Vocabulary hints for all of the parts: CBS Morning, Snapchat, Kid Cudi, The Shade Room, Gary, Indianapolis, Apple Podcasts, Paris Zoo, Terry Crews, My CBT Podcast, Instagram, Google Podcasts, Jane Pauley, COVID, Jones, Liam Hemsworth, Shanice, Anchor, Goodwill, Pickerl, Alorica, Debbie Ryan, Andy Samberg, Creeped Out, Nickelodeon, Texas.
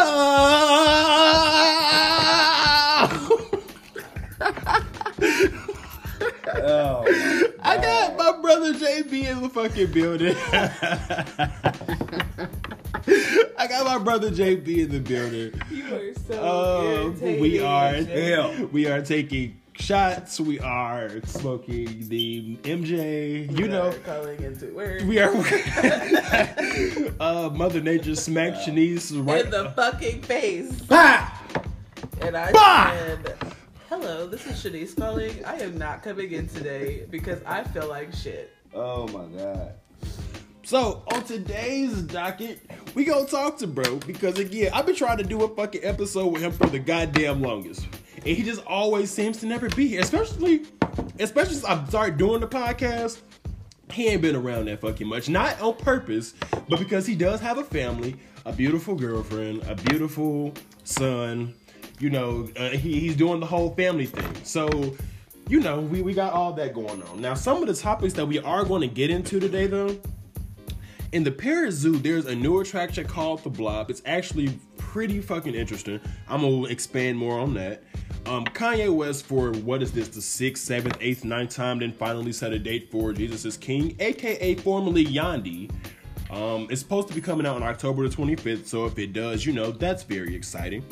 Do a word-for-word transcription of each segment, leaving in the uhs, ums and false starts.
Oh, I got my brother J B in the fucking building. I got my brother J B in the building. You are so um, we are we are taking shots. We are smoking the M J. You we know, are calling into work. We are. uh, Mother Nature smacked wow. Shanice right in the fucking face. Bah! And I bah! said, "Hello, this is Shanice calling. I am not coming in today because I feel like shit." Oh my god. So, on today's docket, we gonna talk to bro, because again, I've been trying to do a fucking episode with him for the goddamn longest. And he just always seems to never be here, especially, especially since I started doing the podcast. He ain't been around that fucking much. Not on purpose, but because he does have a family, a beautiful girlfriend, a beautiful son. You know, uh, he, he's doing the whole family thing. So, you know, we, we got all that going on. Now, some of the topics that we are going to get into today, though, in the Paris Zoo, there's a new attraction called The Blob. It's actually pretty fucking interesting. I'm going to expand more on that. Um, Kanye West, for what is this, the sixth, seventh, eighth, ninth time, then finally set a date for Jesus is King, a k a formerly Yandi. Um, it's supposed to be coming out on October the twenty-fifth, so if it does, you know, that's very exciting.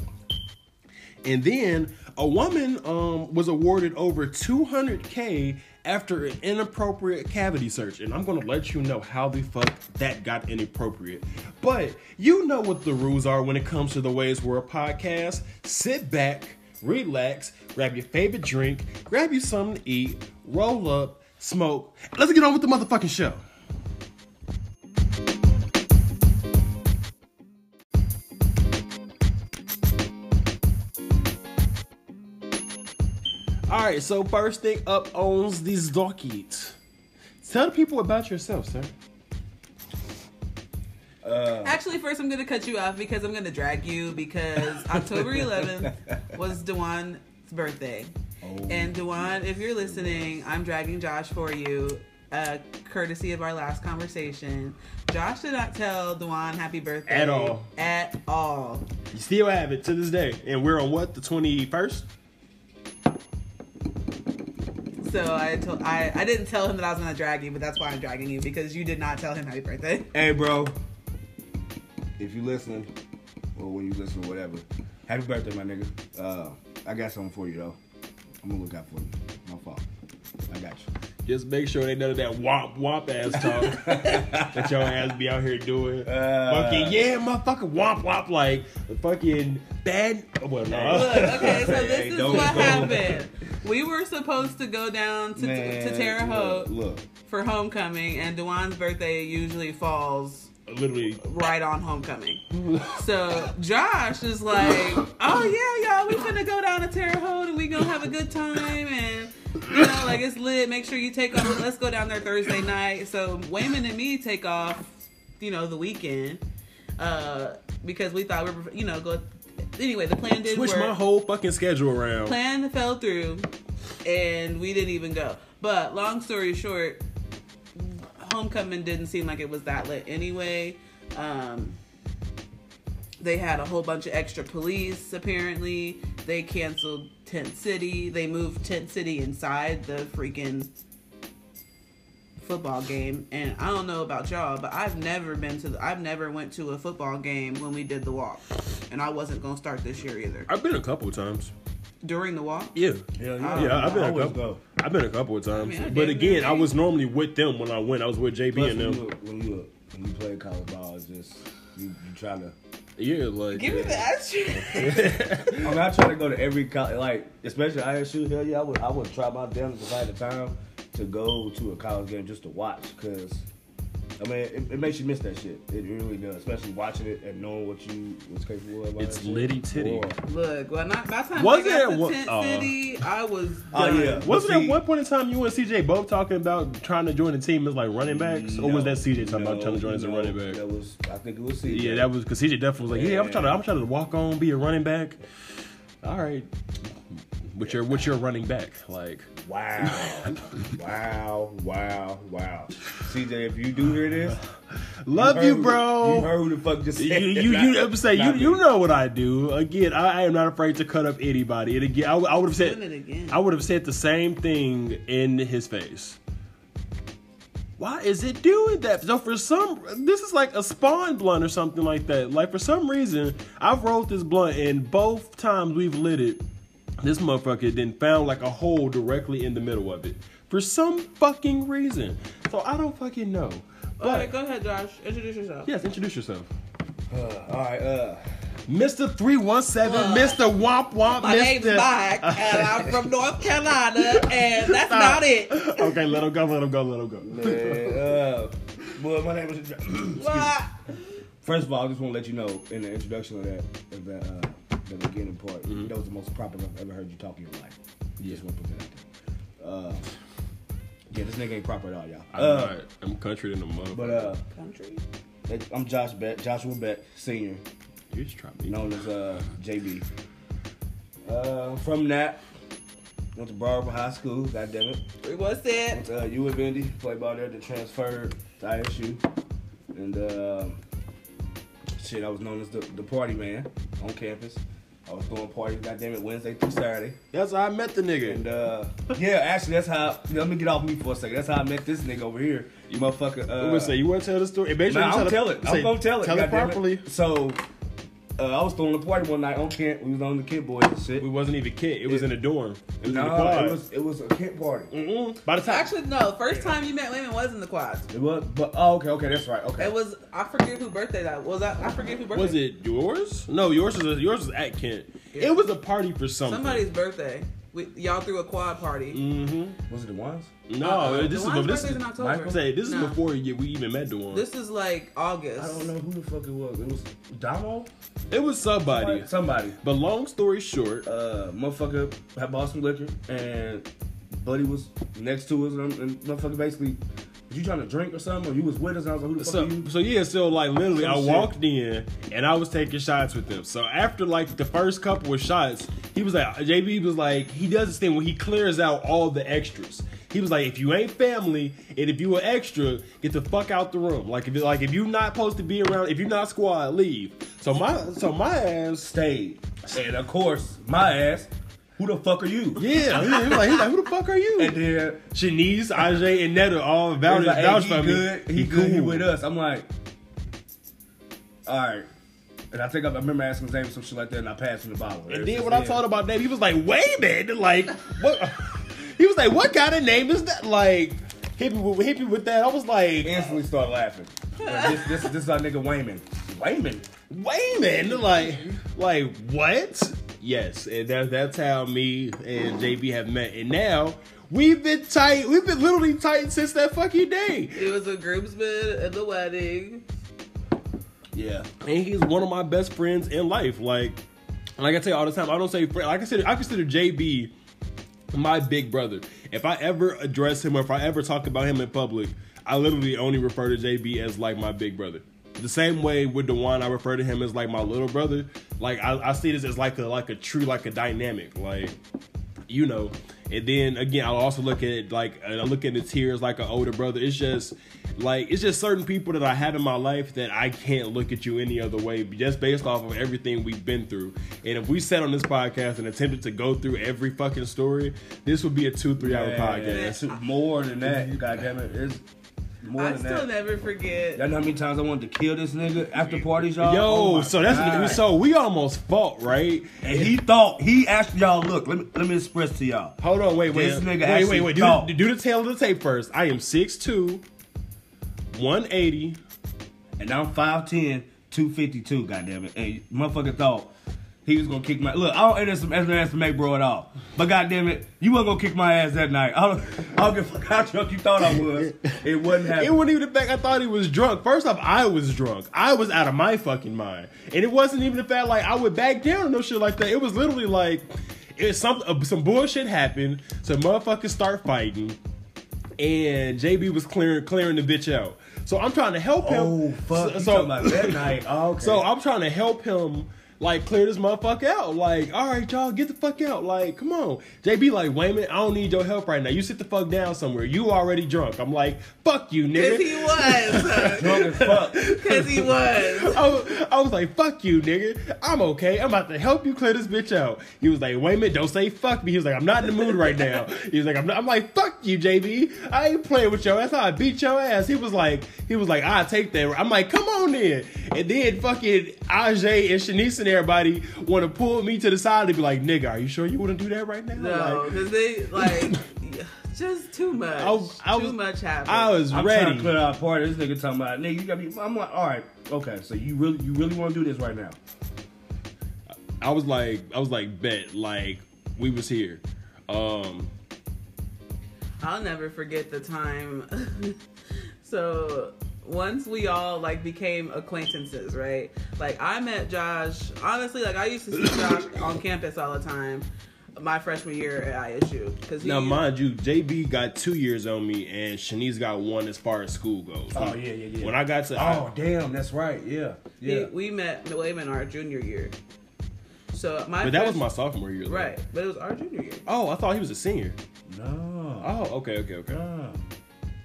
And then a woman um, was awarded over two hundred thousand dollars after an inappropriate cavity search. And I'm going to let you know how the fuck that got inappropriate. But you know what the rules are when it comes to the Wei's World podcast. Sit back, relax, grab your favorite drink, grab you something to eat, roll up, smoke. Let's get on with the motherfucking show. Alright, so first thing up on this docket. Tell the people about yourself, sir. Uh, Actually, first I'm going to cut you off because I'm going to drag you because October eleventh was Dewan's birthday. Oh, and Dewan, if you're listening, I'm dragging Josh for you. Uh, courtesy of our last conversation, Josh did not tell Dewan happy birthday at all. At all. You still have it to this day. And we're on what, the twenty-first? So I told I, I didn't tell him that I was gonna drag you, but that's why I'm dragging you, because you did not tell him happy birthday. Hey, bro, if you listen, or when you listen, or whatever, happy birthday, my nigga. Uh, I got something for you though. I'm gonna look out for you. My fault. I got you. Just make sure they know that womp womp ass talk that your ass be out here doing. Uh, fucking yeah, motherfucking womp womp like the fucking bad. Well, no. Look, okay, so this hey, is what happened. We were supposed to go down to, Man, to Terre Haute look, look. for homecoming, and Dewan's birthday usually falls literally right on homecoming. So Josh is like, "Oh yeah, y'all, we finna go down to Terre Haute and we gonna have a good time, and you know, like it's lit. Make sure you take off. Let's go down there Thursday night." So Wayman and me take off, you know, the weekend uh, because we thought we were, you know, go. Anyway, the plan didn't work. Switched my whole fucking schedule around. Plan fell through, and we didn't even go. But long story short, homecoming didn't seem like it was that lit anyway. Um, they had a whole bunch of extra police, apparently. They canceled Tent City. They moved Tent City inside the freaking football game. And I don't know about y'all, but I've never been to the, I've never went to a football game when we did the walk, and I wasn't gonna start this year either. I've been a couple of times during the walk. Yeah, yeah, yeah. yeah I've been I a couple. Go. I've been a couple of times, I mean, I but again, I was normally with them when I went. I was with J B Plus and them. Look, when you look, when you play college ball, it's just you, you trying to. Yeah, like give yeah. me the attitude. I mean, I try to go to every college, like especially I S U. Hell yeah, I would. I would try my damnedest if I had the time to go to a college game just to watch, because I mean it, it makes you miss that shit. It really does, especially watching it and knowing what you was capable of. It's litty titty. Or, Look, well, not by the time was I got to Tent uh, City, I was. Oh done. yeah. Wasn't at one point in time you and C J both talking about trying to join the team as like running backs, no, or was that C J talking no, about trying to join no, as a running back? That was, I think it was C J. Yeah, that was because C J definitely was like, yeah, hey, I'm trying to, I'm trying to walk on, be a running back. All right. with your with your running back. Like wow, wow, wow, wow. C J, if you do hear this, love you, you bro. Who, you heard who the fuck just said? You you not, you I'm saying, you me. You know what I do. Again, I, I am not afraid to cut up anybody. And again, I, I would have said I would have said the same thing in his face. Why is it doing that? So for some, this is like a Spawn blunt or something like that. Like for some reason, I've rolled this blunt and both times we've lit it, this motherfucker then found like a hole directly in the middle of it. For some fucking reason. So I don't fucking know. But, all right, go ahead, Josh. Introduce yourself. Yes, introduce yourself. Uh, all right, uh. Mister three one seven, uh, Mister Womp Womp. My Mister name's Mike, and I'm from North Carolina, and that's Stop. not it. Okay, let him go, let him go, let him go. Man, uh, well, my name is... What? First of all, I just want to let you know, in the introduction of that, of that, uh, the beginning part, mm-hmm. that was the most proper I've ever heard you talk in your life. Yeah. Just want to put that out there. Uh, yeah, this nigga ain't proper at all, y'all. I'm uh, not. I'm country in the motherfucker. But, uh... Country? I'm Josh Beck, Joshua Beck, senior. You just try me. Known as uh, J B. Uh, from that, went to Barber High School, goddammit. three one seven. Went to uh, U of Indy, played ball there, then transferred to I S U. And uh, shit, I was known as the, the party man on campus. I was throwing parties, goddammit, Wednesday through Saturday. That's how I met the nigga. And uh, yeah, actually, that's how, I, let me get off me for a second. That's how I met this nigga over here. You motherfucker. Uh, I'm gonna say, you wanna tell the story? Nah, sure I'm gonna tell it. I'm gonna tell it. Tell it properly. So, Uh, I was throwing a party one night on camp. We was on the Kid Boys and shit. We wasn't even Kid. It, it was in the dorm. It was no, in the quad. It was, it was a Kid party. Mm-mm. By the time, actually, no. First time you met women was in the quad. It was, but oh, okay, okay, that's right. Okay, it was. I forget who birthday that was. I, I forget who birthday. Was it yours? No, yours was yours was at Kent. Yeah. It was a party for something. Somebody's birthday. We, y'all threw a quad party. Mm-hmm. Was it the ones? No, uh-oh. This DeWine's is this is in October. Say, this no. is before we even met DeWine. This is like August. I don't know who the fuck it was. It was Damo. It was somebody. Somebody. But long story short, uh, motherfucker had bought some liquor and Buddy was next to us and, and motherfucker basically, was you trying to drink or something? Or you was with us? And I was like, who the fuck so, are you? So yeah, so like literally, some I shit. walked in and I was taking shots with them. So after like the first couple of shots, he was like, J B was like, he does this thing where he clears out all the extras. He was like, if you ain't family and if you an extra, get the fuck out the room. Like if like if you not supposed to be around, if you not squad, leave. So my so my ass stayed, and of course my ass. Who the fuck are you? Yeah, he was like, he was like, who the fuck are you? And then Shanice, Ajay, and Netta all vouched like, hey, for good, me. He, he good. Cool. He with us. I'm like, all right. And I think I, I remember asking his name or some shit like that, and I passed him the bottle. Right? And then when I told him about name, he was like, wait a minute, like what? He was like, what kind of name is that? Like, hit me with, hit me with that. I was like... Instantly started laughing. Like, this, this, this is our nigga Wayman. Wayman? Wayman? Like, like what? Yes, and that, that's how me and J B have met. And now, we've been tight. We've been literally tight since that fucking day. He was a groomsman at the wedding. Yeah. And he's one of my best friends in life. Like, like I tell you all the time, I don't say friend. Like I consider, I consider J B... my big brother. If I ever address him or if I ever talk about him in public, I literally only refer to J B as like my big brother. The same way with DeWine, I refer to him as like my little brother. Like I, I see this as like a like a true like a dynamic, like you know. And then again, I'll also look at it like I look at it here as like an older brother. It's just like it's just certain people that I had in my life that I can't look at you any other way just based off of everything we've been through. And if we sat on this podcast and attempted to go through every fucking story, this would be a two, three hour yeah, podcast. I, more than that, goddamn it. It's more I than still that. Never forget. Y'all know how many times I wanted to kill this nigga after parties, y'all? Yo, oh so that's God. so we almost fought, right? And he thought he actually y'all look. Let me let me express to y'all. Hold on, wait, wait, this nigga wait, actually wait, wait. Thought. Do, do the tail of the tape first. I am six two, one eighty, and I'm five ten, two fifty-two. Goddammit, and motherfucker thought he was gonna kick my look. I don't underestimate bro at all, but goddamn it, you wasn't gonna kick my ass that night. I don't, I don't give a fuck how drunk you thought I was. It wasn't happening. It wasn't even the fact I thought he was drunk. First off, I was drunk. I was out of my fucking mind, and it wasn't even the fact like I would back down or no shit like that. It was literally like it was some uh, some bullshit happened. Some motherfuckers start fighting, and J B was clearing clearing the bitch out. So I'm trying to help him. Oh fuck! So, so, about that night. Oh, okay. So I'm trying to help him. Like, clear this motherfucker out. Like, all right, y'all, get the fuck out. Like, come on. J B like, wait a minute, I don't need your help right now. You sit the fuck down somewhere. You already drunk. I'm like, fuck you, nigga. Because he was. Drunk as fuck. Because he was. I, was. I was like, fuck you, nigga. I'm okay. I'm about to help you clear this bitch out. He was like, wait a minute, don't say fuck me. He was like, I'm not in the mood right now. He was like, I'm not. I'm like, fuck you, J B. I ain't playing with your ass. I beat your ass. He was like, he was like, I take that. I'm like, come on then. And then fucking Ajay and Shanice and everybody want to pull me to the side and be like, nigga, are you sure you want to do that right now? No, because like, they, like, just too much. I, I too was, much happened. I was I'm ready. I'm trying to clear out part of this nigga talking about, nigga, you got me. I'm like, all right, okay, so you really you really want to do this right now? I was like, I was like, bet, like, we was here. Um, I'll never forget the time. So... once we all, like, became acquaintances, right? Like, I met Josh. Honestly, like, I used to see Josh on campus all the time my freshman year at I S U. Cause he, now, mind you, J B got two years on me, and Shanice got one as far as school goes. Oh, when, yeah, yeah, yeah. When I got to... Oh, I, damn, that's right, yeah. yeah. We, we met Wayman our junior year. So my but that fresh, was my sophomore year. Though. Right, but it was our junior year. Oh, I thought he was a senior. No. Oh, okay, okay, okay. No.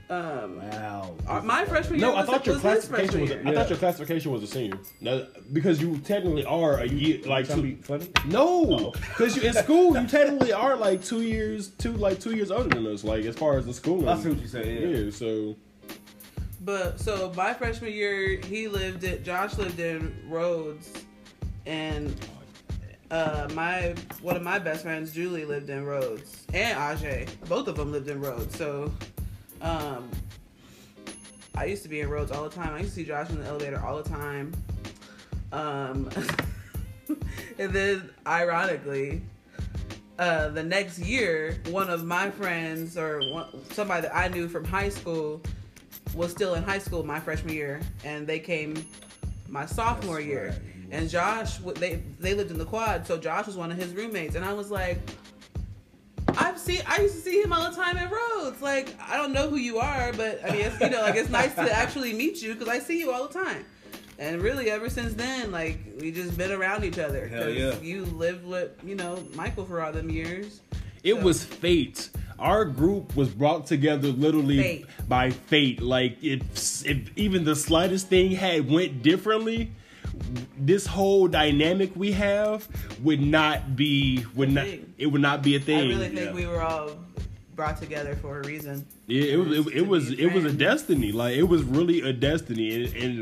Um, wow. My freshman year. No, was, I thought your was classification was. A, I yeah. thought your classification was a senior. No, because you technically are a year like two. Be funny? No, because you in school you technically are like two years, two like two years older than us. Like as far as the schooling. I see what you say. Yeah. yeah. So. But so my freshman year, he lived at Josh lived in Rhodes, and uh, my one of my best friends, Julie, lived in Rhodes, and Ajay. Both of them lived in Rhodes. So. Um, I used to be in Rhodes all the time. I used to see Josh in the elevator all the time. Um, and then, ironically, uh, the next year, one of my friends or one, somebody that I knew from high school was still in high school my freshman year, and they came my sophomore That's year. Right. And Josh, they they lived in the quad, so Josh was one of his roommates, and I was like. I've seen. I used to see him all the time at Rhodes. Like, I don't know who you are, but I mean, it's, you know, like it's nice to actually meet you because I see you all the time. And really, ever since then, like we just been around each other. Hell yeah! You lived with, you know, Michael for all them years. It so. was fate. Our group was brought together literally fate. by fate. Like, if if even the slightest thing had went differently. This whole dynamic we have would not be would not it would not be a thing. I really think yeah. we were all brought together for a reason. Yeah, it was it, it was it was a destiny. Like it was really a destiny. And, and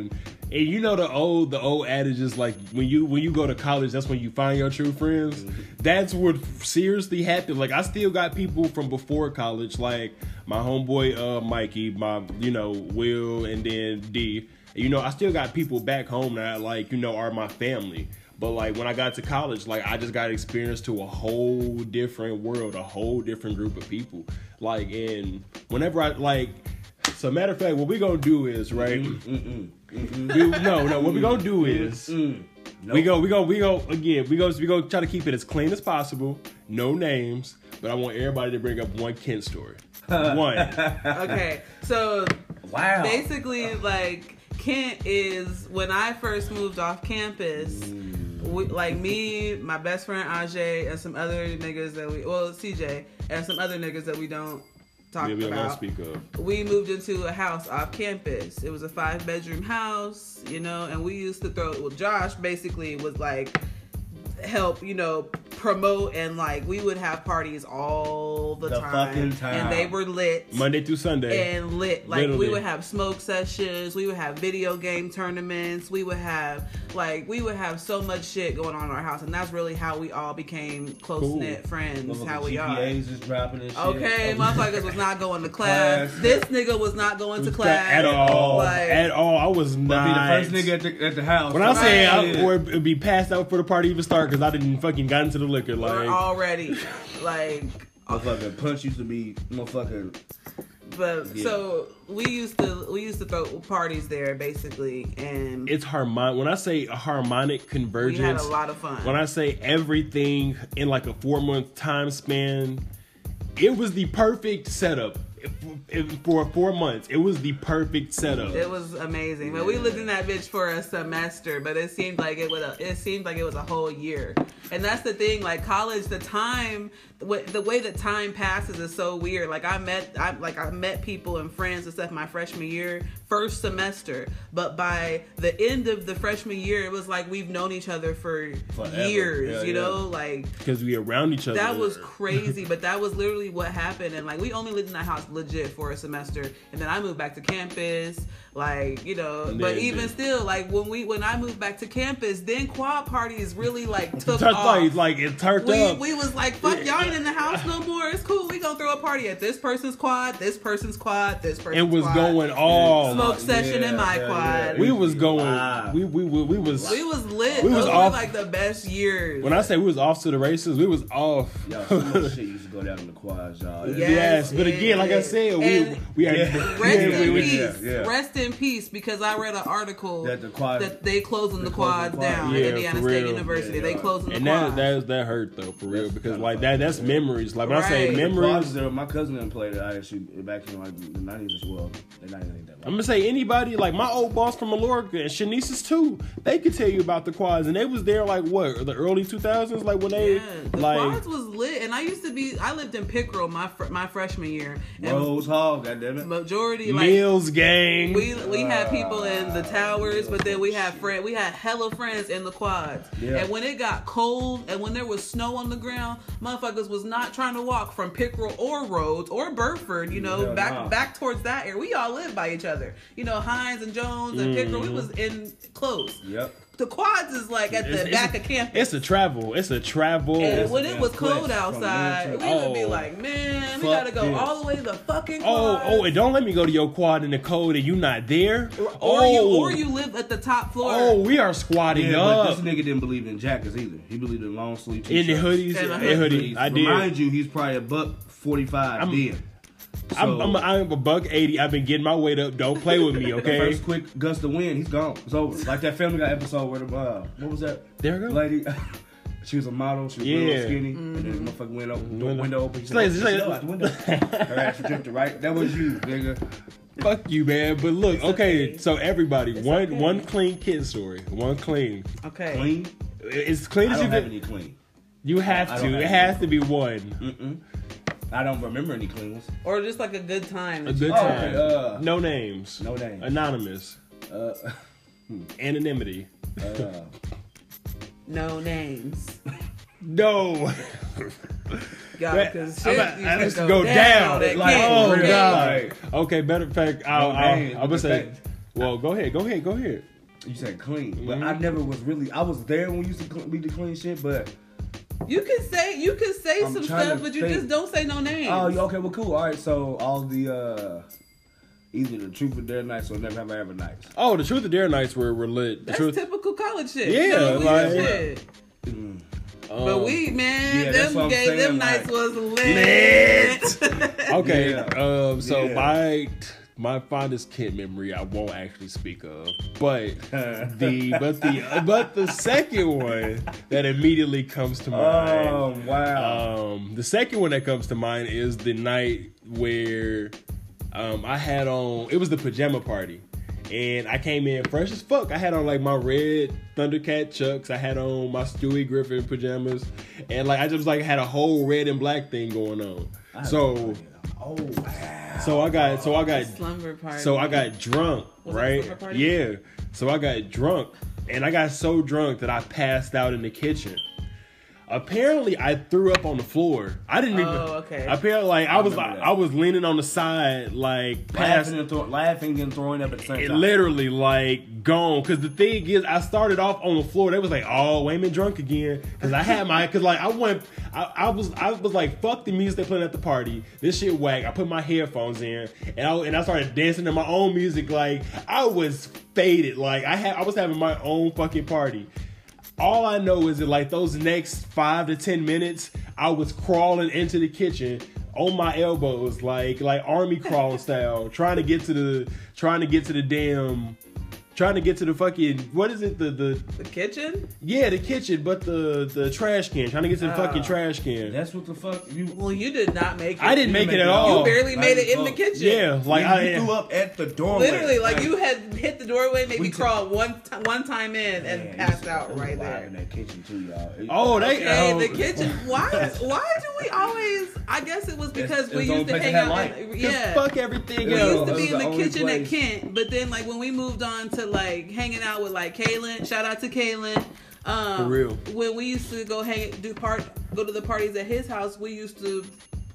and you know the old the old adage is like when you when you go to college, that's when you find your true friends. Mm-hmm. That's what seriously happened. Like I still got people from before college, like my homeboy uh Mikey, my you know Will, and then D. You know, I still got people back home that, like, you know, are my family. But, like, when I got to college, like, I just got exposed to a whole different world, a whole different group of people. Like, and whenever I, like, so matter of fact, what we're going to do is, right? Mm-mm, mm-mm, mm-mm. We, no, no, what we're going to do is, mm-mm. nope. we go, we go, we go, again, we go, we go try to keep it as clean as possible. No names. But I want everybody to bring up one Kent story. One. Okay. So, wow. basically, like... Kent is when I first moved off campus. We, like me, my best friend Ajay, and some other niggas that we well C J and some other niggas that we don't talk yeah, we about. Speak of. We moved into a house off campus. It was a five bedroom house, you know, and we used to throw. Well, Josh basically was like help, you know, promote and like we would have parties all the, the time. Fucking time, and they were lit Monday through Sunday and lit. Like Literally. we would have smoke sessions, we would have video game tournaments, we would have like we would have so much shit going on in our house, and that's really how we all became close knit cool. friends. Well, how we are. Just dropping this shit. Okay, motherfuckers was not going to class. class. This nigga was not going to class at all. Like, at all, I was not. Be the first nigga at the, at the house. When right. I say I would be passed out before the party even started because I didn't fucking got into the liquor, like We're already, like motherfucking punch used to be motherfucking. But yeah. so we used to we used to throw parties there basically, and it's harmonic. When I say a harmonic convergence, we had a lot of fun. When I say everything in like a four month time span, it was the perfect setup. for four months. It was the perfect setup. It was amazing. But we lived in that bitch for a semester, but it seemed like it would. It seemed like it was a whole year. And that's the thing. Like college, the time, the way that time passes is so weird. Like I met, I like I met people and friends and stuff my freshman year, first semester. But by the end of the freshman year, it was like we've known each other for Forever. years. Yeah, you yeah. know, like because we around each other. That was crazy, but that was literally what happened. And like we only lived in that house legit for a semester, and then I moved back to campus, like, you know, then, but even then. still, like when we when I moved back to campus, then quad parties really like took off. Parties, like it turned we, up. We was like, fuck, yeah. y'all ain't in the house no more. It's cool. We gonna throw a party at this person's quad, this person's quad, this person's quad. It was quad. going all smoke like, session yeah, in my yeah, quad. Yeah. We was going. Wow. We, we we we was we was lit. We was Those off, were like the best years. When I say we was off to the races, we was off. Y'all, some of shit used to go down in the quads, y'all. Yes, yes but again, like. I said, we, we had yeah. rest yeah, in we, peace. Yeah, yeah. Rest in peace, because I read an article that, the quad, that they closing the quads quad. down yeah, at Indiana State University. Yeah, they closing and the quads. And that that, that hurt though for real, that's because like that that's yeah. memories. Like when right. I say memories, the quads, my cousin didn't play at I S U back in like the nineties as well. They're not even that I'm gonna say anybody like my old boss from Mallorca and Shanice's too. They could tell you about the quads, and they was there like what the early two thousands, like when they yeah, the like quads was lit. And I used to be I lived in Pickerl my fr- my freshman year. And Rose Hall, goddammit. Majority like Mills gang. We we uh, had people in the towers, but then we had friend we had hella friends in the quads. Yeah. And when it got cold and when there was snow on the ground, motherfuckers was not trying to walk from Pickerel or Rhodes or Burford, you know, yeah, back nah. back towards that area. We all lived by each other. You know, Hines and Jones and mm. Pickerel, we was in close. Yep. The quads is like at the it's, back it's, of campus. It's a travel. It's a travel. And when it was cold outside, we would oh, be like, man, we gotta go this. all the way to the fucking quad. Oh, oh, and don't let me go to your quad in the cold and you not there. Or, oh. or you or you live at the top floor. Oh, we are squatting yeah, up. But this nigga didn't believe in jackets either. He believed in long sleeve t-shirts. In the hoodies. In hoodies. hoodies. I did. Remind you, he's probably a buck forty-five then. So, I'm, I'm, I'm a buck eighty. I've been getting my weight up. Don't play with me, okay? First quick gust of wind, he's gone. It's over. Like that Family Guy episode where the uh, what was that? There we go. Lady, she was a model. She was yeah. real skinny. Mm-hmm. And then the motherfucker went up, the window open. She's like, like, like, the window. Her ass dripped it right. That was you, nigga. Fuck you, man. But look, it's okay. okay. So everybody, it's one okay. one clean kid story. One clean. Okay. Clean. It's clean. I as don't you have any clean. You have I to. Have it has clean. to be one. Mm-mm. I don't remember any clean ones. Or just like a good time. A good time. Oh, uh, no names. No names. Anonymous. Uh, hmm. Anonymity. Uh, no names. No. God, because shit I'm not, used to go, go down. down. Like, oh, okay. God. Like, okay, better fact, I'll, no I'll, names, I'll, I'll say, fact. well, go ahead, go ahead, go ahead. You said clean, mm-hmm. but I never was really, I was there when you used to be the clean shit, but... You can say you can say I'm some stuff, but you think. just don't say no names. Oh, okay, well, cool. All right, so all the uh, either the Truth or Dare nights or Never Have I Ever nights. Oh, the Truth or Dare nights were, were lit. The That's truth... typical college shit. Yeah, you know, like. Shit. Yeah. Mm. But we, man, yeah, them, gay, them nights like, was lit. lit. Okay, yeah. um, so yeah. my my fondest kid memory I won't actually speak of, but the but the but the second one that immediately comes to mind. Oh wow! Um, the second one that comes to mind is the night where um, I had on. It was the pajama party. And I came in fresh as fuck. I had on like my red Thundercat Chucks. I had on my Stewie Griffin pajamas. And like I just like had a whole red and black thing going on. I so oh wow. So I got so I got slumber party. So I got drunk, Was right? Slumber party? Yeah. So I got drunk. And I got so drunk that I passed out in the kitchen. Apparently, I threw up on the floor. I didn't even. Oh, okay. Apparently, like I, I was, like, I was leaning on the side, like laughing and, throw, laughing and throwing up at the same time. Literally, like gone. Because the thing is, I started off on the floor. They was like, "Oh, Wayman drunk again." Because I had my, because like I went, I, I was, I was like, "Fuck the music they playing at the party. This shit whack." I put my headphones in and I and I started dancing to my own music. Like I was faded. Like I had, I was having my own fucking party. All I know is that like those next five to ten minutes, I was crawling into the kitchen on my elbows, like like army crawl style, trying to get to the trying to get to the damn trying to get to the fucking, what is it, the... The, the kitchen? Yeah, the kitchen, but the, the trash can. Trying to get to the oh, fucking trash can. That's what the fuck... You, well, you did not make it. I didn't make it at all. You barely made it in the kitchen. Yeah, like I... You threw up at the doorway. Literally, like you had hit the doorway, maybe crawled one one time in and passed out right there. In that kitchen too, y'all. Oh, they... Hey, the kitchen. Why Why do we always... I guess it was because we used to hang out... Yeah. Fuck everything else. We used to be in the kitchen at Kent, but then like when we moved on to like hanging out with like Kaylin, shout out to Kaylin. Um, For real. When we used to go hang, do part, go to the parties at his house, we used to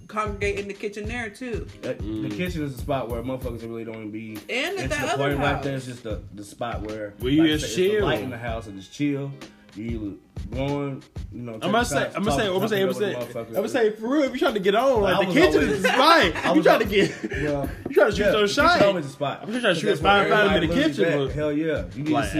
congregate in the kitchen there too. That, mm. The kitchen is a spot where motherfuckers really don't even be. And at that the other house, right there is just the, the spot where we like, just chill. The light in the house and just chill. You blowing, you know. I'm gonna say, I'm gonna say, I'm gonna say, I'm gonna say, for real, if you trying to get on, like, the kitchen is the spot. You trying to get, you trying to shoot your shot. I'm just trying to shoot a fire fighter in the kitchen. Hell yeah, you need to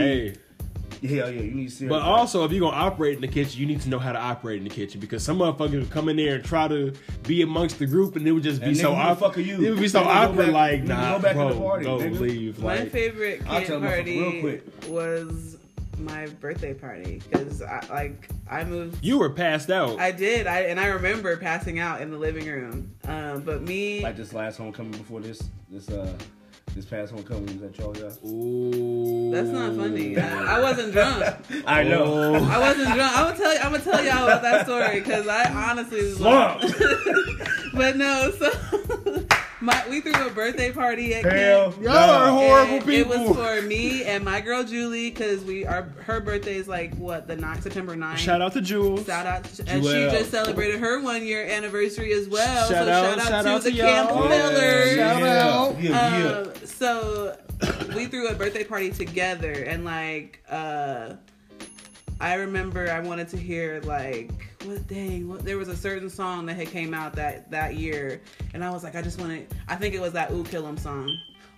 see. Hell yeah, you need to see. But also, if you're gonna operate in the kitchen, you need to know how to operate in the kitchen, because some motherfuckers would come in there and try to be amongst the group, and it would just be so awkward. It would be so awkward, like, nah, bro, go leave. My favorite kid party was my birthday party, because I, like I moved. You were passed out. I did, I and I remember passing out in the living room. Um, but me, like this last homecoming before this, this uh, this past homecoming was at y'all guys. Ooh, that's not funny. I, I wasn't drunk. I know. I wasn't drunk. I'm gonna tell you. I'm gonna tell y'all about that story, because I honestly was slumped. Like, but no, so. My, we threw a birthday party at Hell, Kent. Y'all are horrible people. It was for me and my girl Julie, because we are. Her birthday is like what the ninth, September ninth. Shout out to Jules. Shout out, to, and she just celebrated her one year anniversary as well. Shout so out, shout out, shout to, out to the Campbell Millers. Yeah. Shout out. Yeah, yeah. Um, so we threw a birthday party together, and like uh, I remember I wanted to hear like. What dang? What, there was a certain song that had came out that, that year, and I was like, I just want to. I think it was that "Ooh Kill 'Em" song.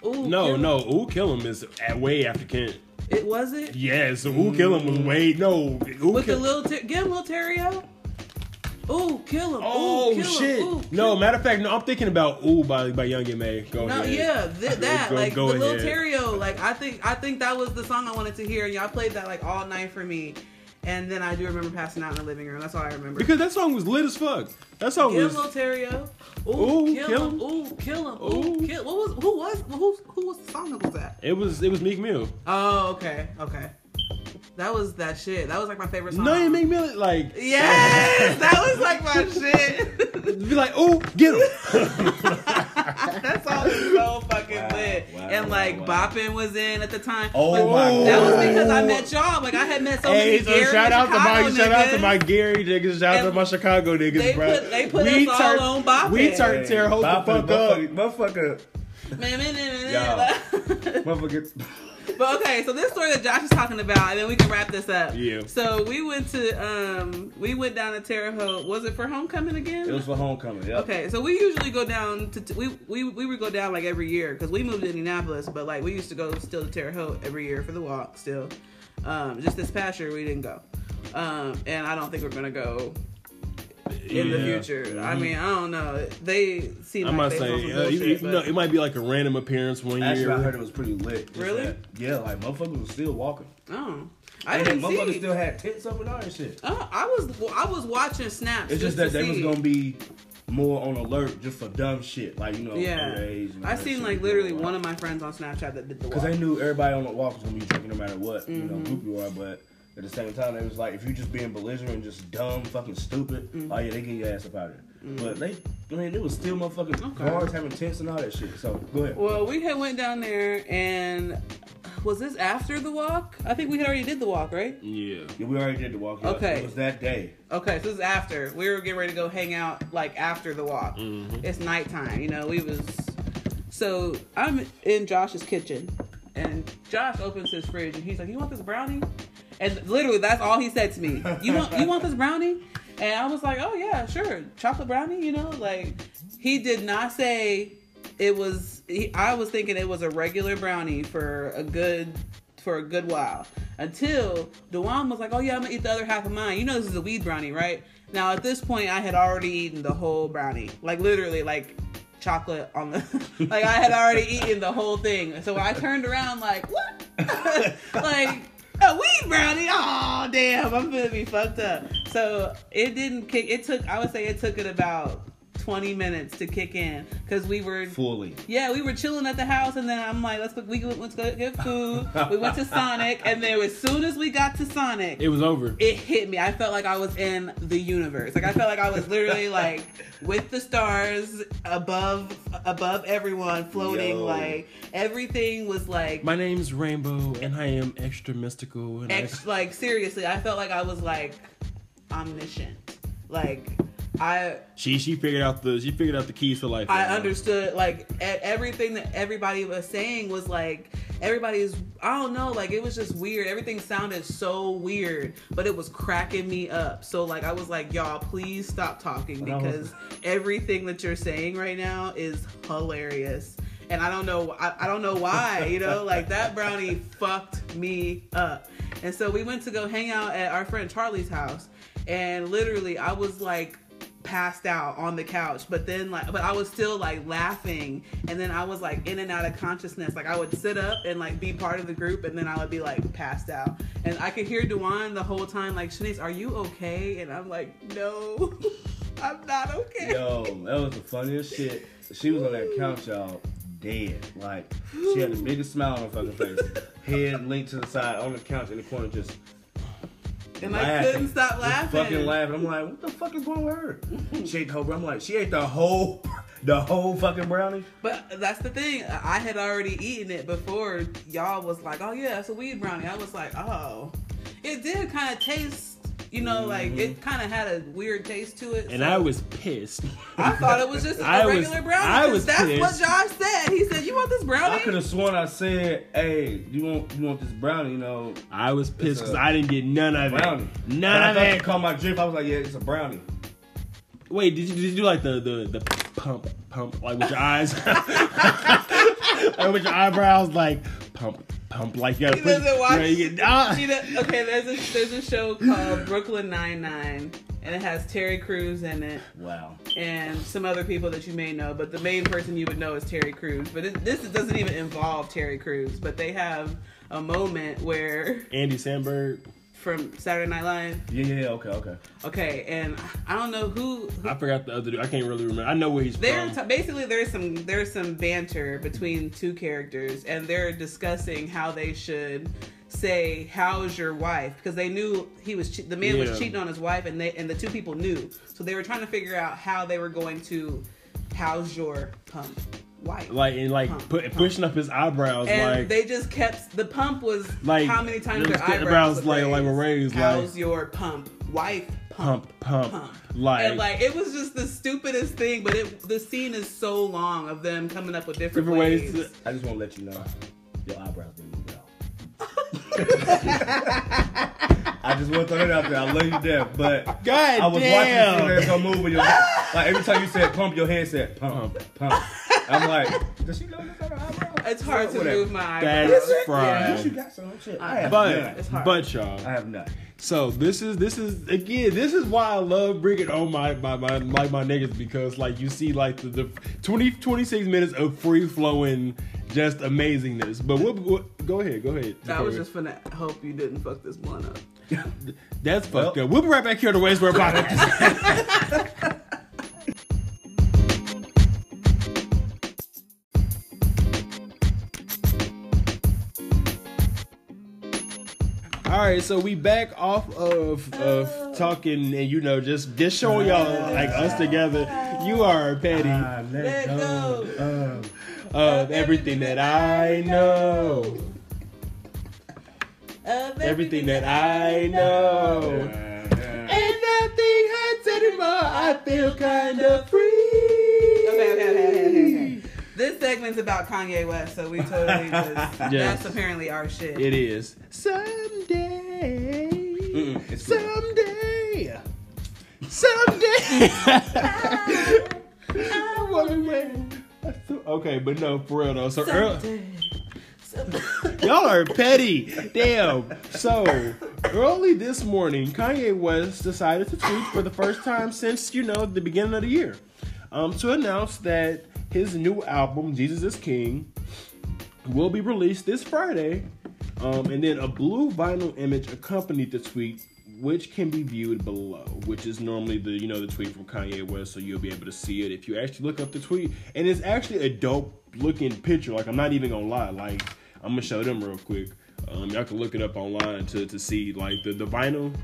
Ooh. No, kill no. Ooh Kill 'Em is at way after Kent. It was it. Yes, yeah, so Ooh Kill 'Em was way no. Ooh, with kill- the little ter- give him Lil Terrio. Ooh, kill him. Oh, ooh, kill shit. Him. Ooh, kill no, matter of fact, no, I'm thinking about Ooh by, by Young and May. Go no, ahead. Yeah, th- that. Go, like, go the Lil Terrio. Like, I think, I think that was the song I wanted to hear, and y'all played that, like, all night for me. And then I do remember passing out in the living room. That's all I remember. Because that song was lit as fuck. That song kill was... Lil Terrio. Ooh, ooh, kill, kill him. him. Ooh, kill him. Ooh, ooh. Kill... What was... Who was... Who, who was the song that was that? It was... It was Meek Mill. Oh, okay. Okay. That was that shit. That was like my favorite song. No, you Meek Mill, like... Yes! That was like my shit. Be like, ooh, get him. That song was so fucking wow, lit. Wow, and like wow, wow. Boppin' was in at the time. Oh like, my that God. was because I met y'all. Like I had met so hey, many so Gary shout out Chicago to my, shout out to my Gary niggas. Shout and out to my Chicago niggas, they bro. Put, they put we us turn, all on Boppin'. We turned Terry hold the fuck up. Motherfucker. Man, man, man, man. Motherfucker. But okay, so this story that Josh is talking about, and then we can wrap this up. Yeah. So we went to, um, we went down to Terre Haute. Was it for homecoming again? It was for homecoming. Yeah. Okay, so we usually go down to we we we would go down like every year, because we moved to Indianapolis, but like we used to go still to Terre Haute every year for the walk. Still, um, just this past year we didn't go, um, and I don't think we're gonna go. In yeah. the future, mm-hmm. I mean, I don't know. They seem. I like might say, uh, bullshit, you, you know, it might be like a random appearance one Actually, year. Actually, I heard it was pretty lit. Really? That, yeah, like motherfuckers was still walking. Oh, I and didn't see. Motherfuckers still had tents up and all that shit. Oh, I was, well, I was watching snaps. It's just, just that they see. was gonna be more on alert just for dumb shit, like you know. Yeah. Age and I seen like literally one of my friends on Snapchat that did the walk because they knew everybody on the walk was gonna be drinking no matter what, mm-hmm. you know, group you are, but. At the same time, they was like, if you're just being belligerent, just dumb, fucking stupid, mm-hmm. oh yeah, they get your ass up out of there. Mm-hmm. But they, I mean, it was still motherfucking okay. cars having tents and all that shit. So go ahead. Well, we had went down there, and was this after the walk? I think we had already did the walk, right? Yeah, yeah we already did the walk. Yeah. Okay, it was that day. Okay, so this is after we were getting ready to go hang out, like after the walk. Mm-hmm. It's nighttime, you know. We was so I'm in Josh's kitchen, and Josh opens his fridge, and he's like, "You want this brownie?" And literally, that's all he said to me. You want you want this brownie? And I was like, oh, yeah, sure. Chocolate brownie, you know? Like, he did not say it was... He, I was thinking it was a regular brownie for a good for a good while. Until DeJuan was like, oh, yeah, I'm going to eat the other half of mine. You know this is a weed brownie, right? Now, at this point, I had already eaten the whole brownie. Like, literally, like... chocolate on the like I had already eaten the whole thing. So when I turned around like, what? Like, a weed brownie? Oh, damn, I'm gonna be fucked up. So it didn't kick. It took, I would say it took it about twenty minutes to kick in, because we were fully. Yeah, we were chilling at the house, and then I'm like, let's go, we went to go get food. We went to Sonic, and then as soon as we got to Sonic, it was over. It hit me. I felt like I was in the universe. Like I felt like I was literally like with the stars above, above everyone, floating. Yo. Like everything was like. My name's Rainbow, and I am extra mystical. And ex- I- like seriously, I felt like I was like omniscient, like. I she she figured out the she figured out the keys to life. I right understood now. Like everything that everybody was saying was like everybody's I don't know like it was just weird. Everything sounded so weird, but it was cracking me up. So like I was like, y'all, please stop talking, because everything that you're saying right now is hilarious. And I don't know I, I don't know why, you know, like that brownie fucked me up. And so we went to go hang out at our friend Charlie's house, and literally I was like passed out on the couch, but then like but I was still like laughing, and then I was like in and out of consciousness. Like I would sit up and like be part of the group, and then I would be like passed out, and I could hear Duane the whole time like, Shanice, are you okay? And I'm like, no, I'm not okay. Yo, that was the funniest shit. She was on that couch, y'all, dead. Like she had the biggest smile on her fucking face, head linked to the side on the couch in the corner, just And laughing. I couldn't stop laughing. Just fucking laughing. I'm like, what the fuck is going with her? She ate the whole brownie. I'm like, she ate the whole, the whole fucking brownie? But that's the thing. I had already eaten it before y'all was like, oh yeah, it's a weed brownie. I was like, oh. It did kind of taste, you know, mm-hmm. like it kind of had a weird taste to it. And so I was pissed. I thought it was just a I regular was, brownie. I was that's pissed. What Josh said. He said, you want this brownie? I could have sworn I said, hey, you want you want this brownie, you know. I was pissed because I didn't get none of brownie. it. None when of I it. I called my drip. I was like, yeah, it's a brownie. Wait, did you, did you do like the, the, the pump, pump, like with your eyes? Like with your eyebrows, like pump. Pump like you gotta put, watch, you get, ah. She does, okay, there's a there's a show called Brooklyn Nine Nine, and it has Terry Crews in it. Wow. And some other people that you may know, but the main person you would know is Terry Crews. But it, this doesn't even involve Terry Crews. But they have a moment where Andy Samberg from Saturday Night Live. Yeah, yeah, yeah. Okay, okay. Okay, and I don't know who, who I forgot the other dude. I can't really remember. I know where he's from. T- basically, there's some there's some banter between two characters, and they're discussing how they should say, "How's your wife?" Because they knew he was che- the man yeah. was cheating on his wife, and they and the two people knew, so they were trying to figure out how they were going to, "How's your pump?" White. Like and like pump, put, pump. Pushing up his eyebrows, and like they just kept the pump was like how many times their eyebrows were like raised. Like were raised. How's like, your pump, wife? Pump, pump, pump. pump. Like and like it was just the stupidest thing. But it, the scene is so long of them coming up with different, different ways. ways to, I just want to let you know your eyebrows didn't move out. I just want to throw that out there. I love you to death, but God I was damn. watching this movie. Your, like every time you said pump, your head said pump, pump. I'm like, does she know this on her eyebrows? It's hard so, to whatever. move my eyebrows. That's fried. Yeah, you got some shit. I have but, none. It's hard. But y'all, I have none. So this is this is again this is why I love bringing on my my my like my niggas, because like you see like the, the twenty, twenty-six minutes of free flowing just amazingness. But what, what go ahead, go ahead. I was just gonna hope you didn't fuck this one up. That's well, fucked up. We'll be right back here to Wei's World podcast. All right, so we back off of, of talking and, you know, just, just showing y'all, like, us together. You are petty. I let go of, of everything that I know. Of everything that I know. And nothing hurts anymore. I feel kind of free. Okay, okay, okay, okay, okay. This segment's about Kanye West, so we totally just, yes. That's apparently our shit. It is. Someday, Mm-mm, someday, someday, I, I wanna win. Okay, but no, for real though. So someday, early, someday. Y'all are petty. Damn. So, early this morning, Kanye West decided to tweet for the first time since, you know, the beginning of the year, um, to announce that his new album, Jesus is King, will be released this Friday Um, and then a blue vinyl image accompanied the tweet, which can be viewed below, which is normally the, you know, the tweet from Kanye West, so you'll be able to see it if you actually look up the tweet. And it's actually a dope-looking picture. Like, I'm not even gonna lie. Like, I'm gonna show them real quick. Um, y'all can look it up online to, to see, like, the, the vinyl.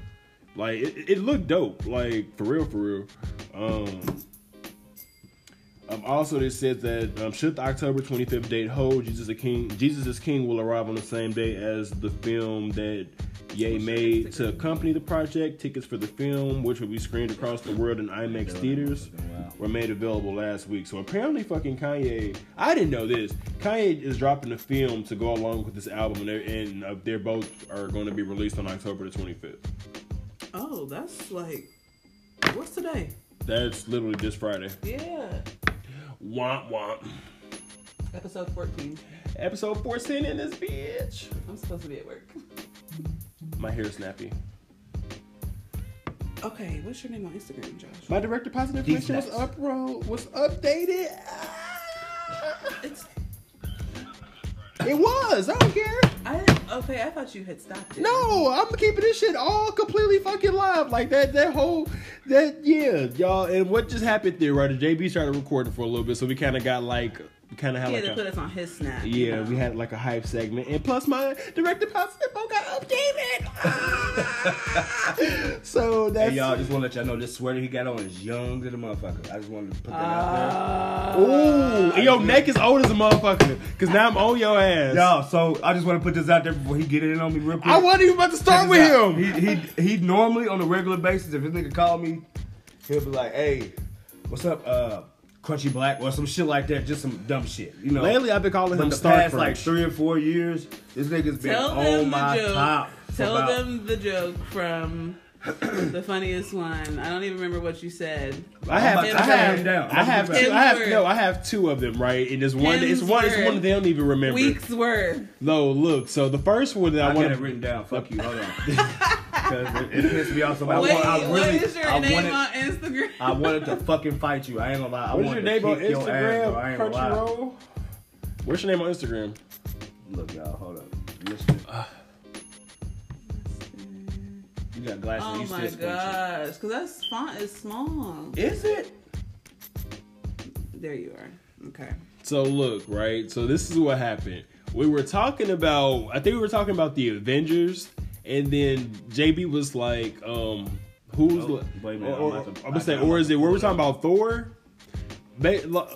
Like, it, it looked dope. Like, for real, for real. Um... Um, also, it says that um, should the October twenty-fifth date hold, Jesus is King, Jesus is King will arrive on the same day as the film that Ye made to accompany the project. Tickets for the film, which will be screened across the world in IMAX theaters, were made available last week. So apparently, fucking Kanye, I didn't know this. Kanye is dropping a film to go along with this album, and they're, and, uh, they're both are going to be released on October the twenty-fifth. Oh, that's like, what's today? That's literally this Friday. Yeah. Womp womp. Episode fourteen. Episode fourteen in this bitch. I'm supposed to be at work. My hair is snappy. Okay, what's your name on Instagram, Josh? My direct deposit information was upro- was updated. It's... It was. I don't care. I didn't, okay, I thought you had stopped it. No, I'm keeping this shit all completely fucking live. Like that, that whole, that, yeah, y'all. And what just happened there, right? J B started recording for a little bit, so we kind of got like, we kind of had yeah, like. Yeah, they put us on his snap. Yeah, you know? We had like a hype segment, and plus my direct deposit info got updated. So that's. Hey, y'all, just want to let y'all know this sweater he got on is young to the motherfucker. I just wanted to put that uh, out there. Ooh, and your neck is old as a motherfucker, cause now I'm on your ass. Y'all, so I just want to put this out there before he get in on me real quick. I wasn't even about to start with out. him. He he he normally on a regular basis, if his nigga call me, he'll be like, "Hey, what's up, uh, Crunchy Black," or some shit like that, just some dumb shit, you know. Lately, I've been calling him Star Crunch. For the past like three or four years, this nigga's been on my top. Tell about... them the joke from the funniest one. I don't even remember what you said. I have, I have, down. I have, two, I have, no, I have two of them, right? And there's one, it's one, it's one they don't even remember. Weeks worth. No, look. So the first one that I, I want to written down. Fuck you. Hold on. It pissed me off so bad. Wait, I want, I really, what is your I name wanted, on Instagram? I wanted to fucking fight you. I ain't gonna lie. I What's your name on Instagram? Crunchyroll? What's your name on Instagram? Look, y'all, hold up. You got glasses. Oh, you my gosh. Because that font is small. Is it? There you are. Okay. So, look, right? So, this is what happened. We were talking about, I think we were talking about the Avengers. And then J B was like, um, who's, oh, or, or, I'm gonna say, or is it, where we're talking about Thor?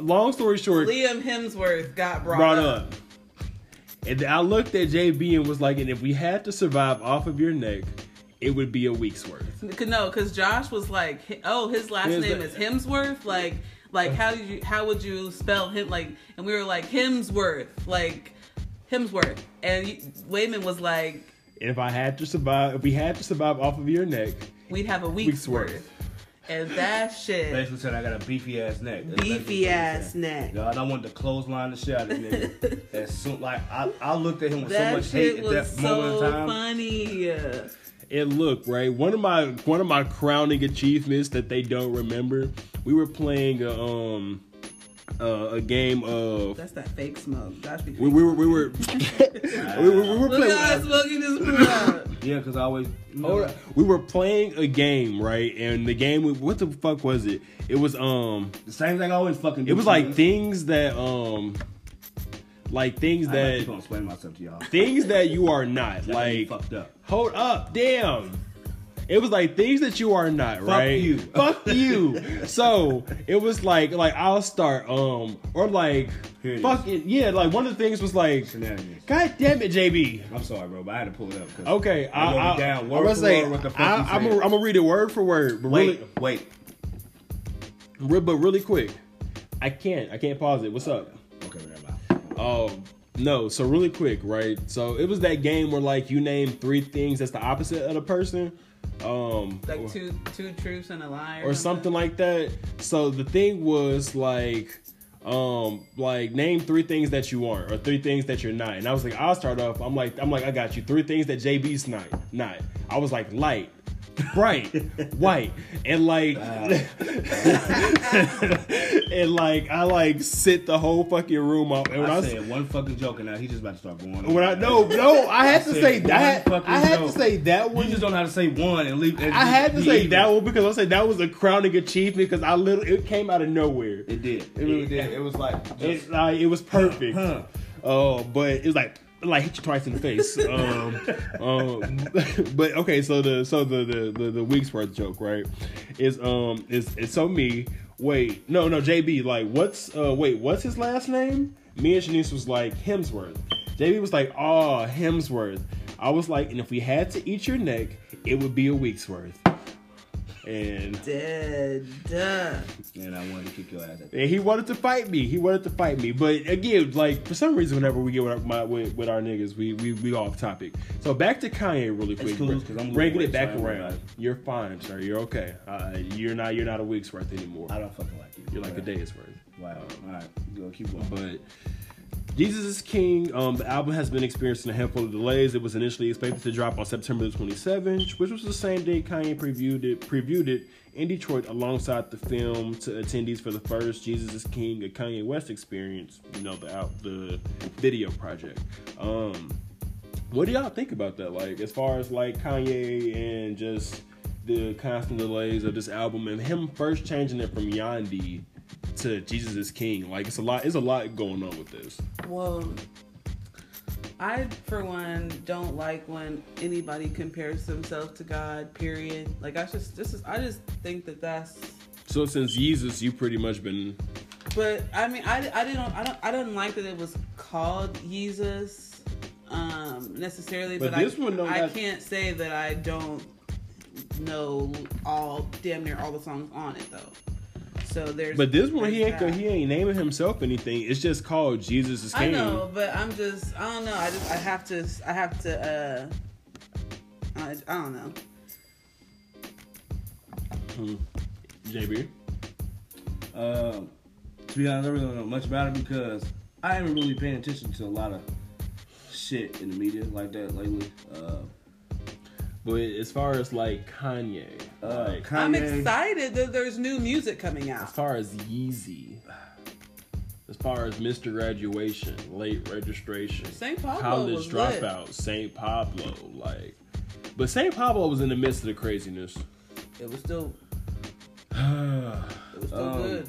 Long story short, Liam Hemsworth got brought, brought up. up. And I looked at J B and was like, and if we had to survive off of your neck, it would be a week's worth. No, because Josh was like, oh, his last his name la- is Hemsworth? Like, like how did you, how would you spell him? Like, and we were like, Hemsworth, like, Hemsworth. And Wayman was like, if I had to survive, if we had to survive off of your neck, we'd have a week's, week's worth. worth. And that shit. Basically said I got a beefy ass neck. That's beefy ass neck. God, I wanted to clothesline the shit out of this nigga. As soon, like I, I looked at him with that so much hate at that so moment in time. That funny. And look, right, one of my one of my crowning achievements that they don't remember. We were playing a, um uh, a game of. That's that fake smoke. Josh be we, we were we were. We, we, we were Look playing. How smoking this yeah, because I always. You know. Right. We were playing a game, right? And the game, we, what the fuck was it? It was um the same thing I always fucking. Do it was too, like man. things that um, like things I that. I keep on explaining myself to y'all. Things that you are not like. Fucked up. Hold up, damn. It was like things that you are not, right? Fuck you. Fuck you. So it was like, like I'll start, um, or like, fuck it, yeah. Like one of the things was like, God damn it, J B. I'm sorry, bro, but I had to pull it up. Okay, I, I, down word I was saying, word, the I, I'm gonna read it word for word. But wait, really, wait. Re- but really quick, I can't, I can't pause it. What's up? Okay, whatever. Um. No, so really quick, right? So it was that game where like you name three things that's the opposite of the person. Um, like two two truths and a lie, or, or something. something like that. So the thing was like, um, like name three things that you aren't, or three things that you're not. And I was like, I'll start off. I'm like, I'm like, I got you. Three things that J B's not. Not. I was like, light. bright, white, and like, uh, and like, I like sit the whole fucking room up. And when I, I said was, one fucking joke, and now he's just about to start going. When I no, no, I had I to say that. I had joke. to say that one. You just don't know how to say one and leave. And I had to say even. that one because I said that was a crowning achievement because I literally it came out of nowhere. It did. It really it, did. It was like just, it, like, it was perfect. Huh. Oh, but it was like. Like hit you twice in the face, um, um, but okay. So the so the the the, the week's worth joke, right? Is um is it's so me. Wait, no no J B. Like what's uh wait what's his last name? Me and Shanice was like Hemsworth. J B was like oh Hemsworth. I was like, and if we had to eat your neck, it would be a week's worth. And dead, done. And I wanted to kick your ass. And he wanted to fight me. He wanted to fight me. But again, like for some reason, whenever we get with our, my, with, with our niggas, we we we off topic. So back to Kanye really quick. Cool, I'm bringing it back around. You're fine, sir. You're okay. Uh, you're not. You're not a week's worth anymore. I don't fucking like you. You're like right. a day's worth. Wow. Um, All right. Go keep going. But. Jesus is King. Um, the album has been experiencing a handful of delays. It was initially expected to drop on September the twenty-seventh, which was the same day Kanye previewed it, previewed it in Detroit alongside the film to attendees for the first Jesus is King, a Kanye West experience, you know, the out, the video project. Um, what do y'all think about that? Like, as far as like Kanye and just the constant delays of this album and him first changing it from Yandi to Jesus is King. Like it's a lot. It's a lot going on with this. Well, I for one don't like when anybody compares themselves to God. Period. Like I just, this is. I just think that that's. So since Jesus, you pretty much been. But I mean, I, I didn't I don't I didn't like that it was called Jesus, um, necessarily. But, but this I, one I have... can't say that I don't know all damn near all the songs on it though. So but this one, he ain't, he ain't naming himself anything. It's just called Jesus is King. I know, but I'm just, I don't know. I just, I have to, I have to, uh, I, I don't know. Hmm. J B? Uh, to be honest, I really don't know much about it because I haven't really paying attention to a lot of shit in the media like that lately. Uh, But as far as like Kanye, uh, like Kanye, I'm excited that there's new music coming out. As far as Yeezy, as far as Mister Graduation, Late Registration, Saint Pablo College Dropout, Saint Pablo, like, but Saint Pablo was in the midst of the craziness. It was still, it was still um, good.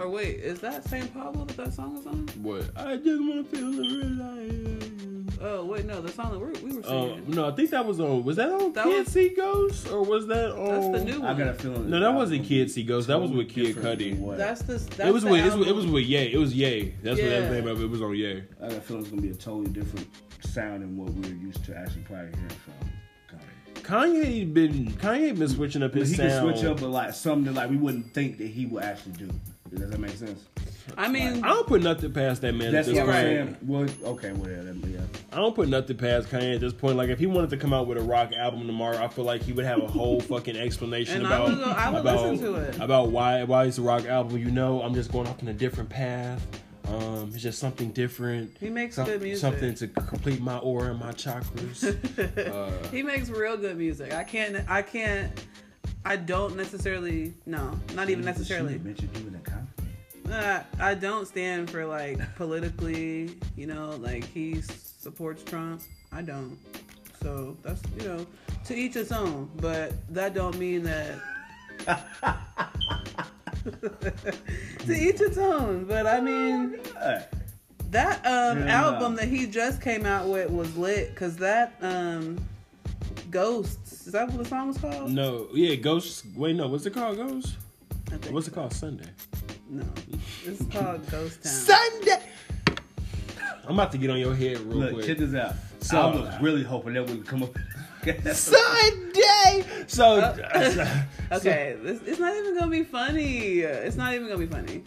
Or wait, is that Saint Pablo that that song is on? What? I just wanna feel the real I am. Oh wait, no, the song that we were singing. Um, no, I think that was on. Was that on that Kids See Ghosts or was that on? That's the new one. I got a feeling. No, that wasn't Kids See Ghosts. That was with Kid Cudi. That's the. That's it was with. It was with Ye. It was Ye. That's yeah. what that name of it was on Ye. I got a feeling it's gonna be a totally different sound than what we were used to actually probably hearing from. Kanye been Kanye been switching up his he sound. He can switch up a lot, something that like we wouldn't think that he would actually do. Does that make sense? I mean, like, I don't put nothing past that man. That's at this what point. I'm saying. Well, okay, well, yeah, that, yeah. I don't put nothing past Kanye at this point. Like, if he wanted to come out with a rock album tomorrow, I feel like he would have a whole fucking explanation and about I would, go, I would about, listen to it. about why why it's a rock album. You know, I'm just going off on a different path. Um, it's just something different. He makes Some, good music. Something to complete my aura and my chakras. uh, he makes real good music. I can't. I can't. I don't necessarily. No, not even necessarily. Uh, I don't stand for like politically. You know, like he supports Trump. I don't. So that's you know, to each his own. But that don't mean that. To each its own, but I mean oh, that um, yeah, album no. that he just came out with was lit because that um, Ghosts, is that what the song was called? No, yeah, Ghosts. Wait, no, what's it called? Ghosts? What's so. it called? Sunday. No, it's called Ghost Town. Sunday. I'm about to get on your head real Look, quick. Check this out. So I was really hoping that wouldn't come up. Sunday. So oh. okay, so, it's not even gonna be funny. It's not even gonna be funny.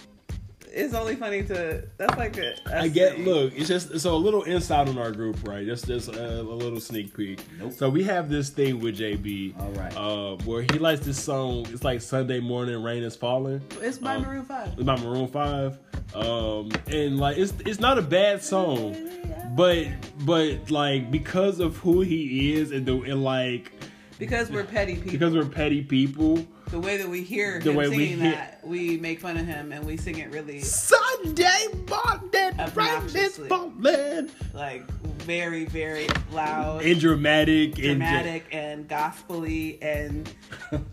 it's only funny to. That's like a. a I get. Thing. Look, it's just so a little insight on our group, right? Just just a, a little sneak peek. Nope. So we have this thing with J B. All right. Uh, where he likes this song. It's like Sunday Morning Rain Is Falling. It's by um, Maroon Five. It's by Maroon Five. Um, and like it's it's not a bad song, but but like because of who he is and the and like. Because we're petty people. Because we're petty people. The way that we hear the him way singing we hear, that, we make fun of him and we sing it really... Sunday morning, rain is falling. Like, very, very loud. And dramatic. Dramatic and, and gospel-y and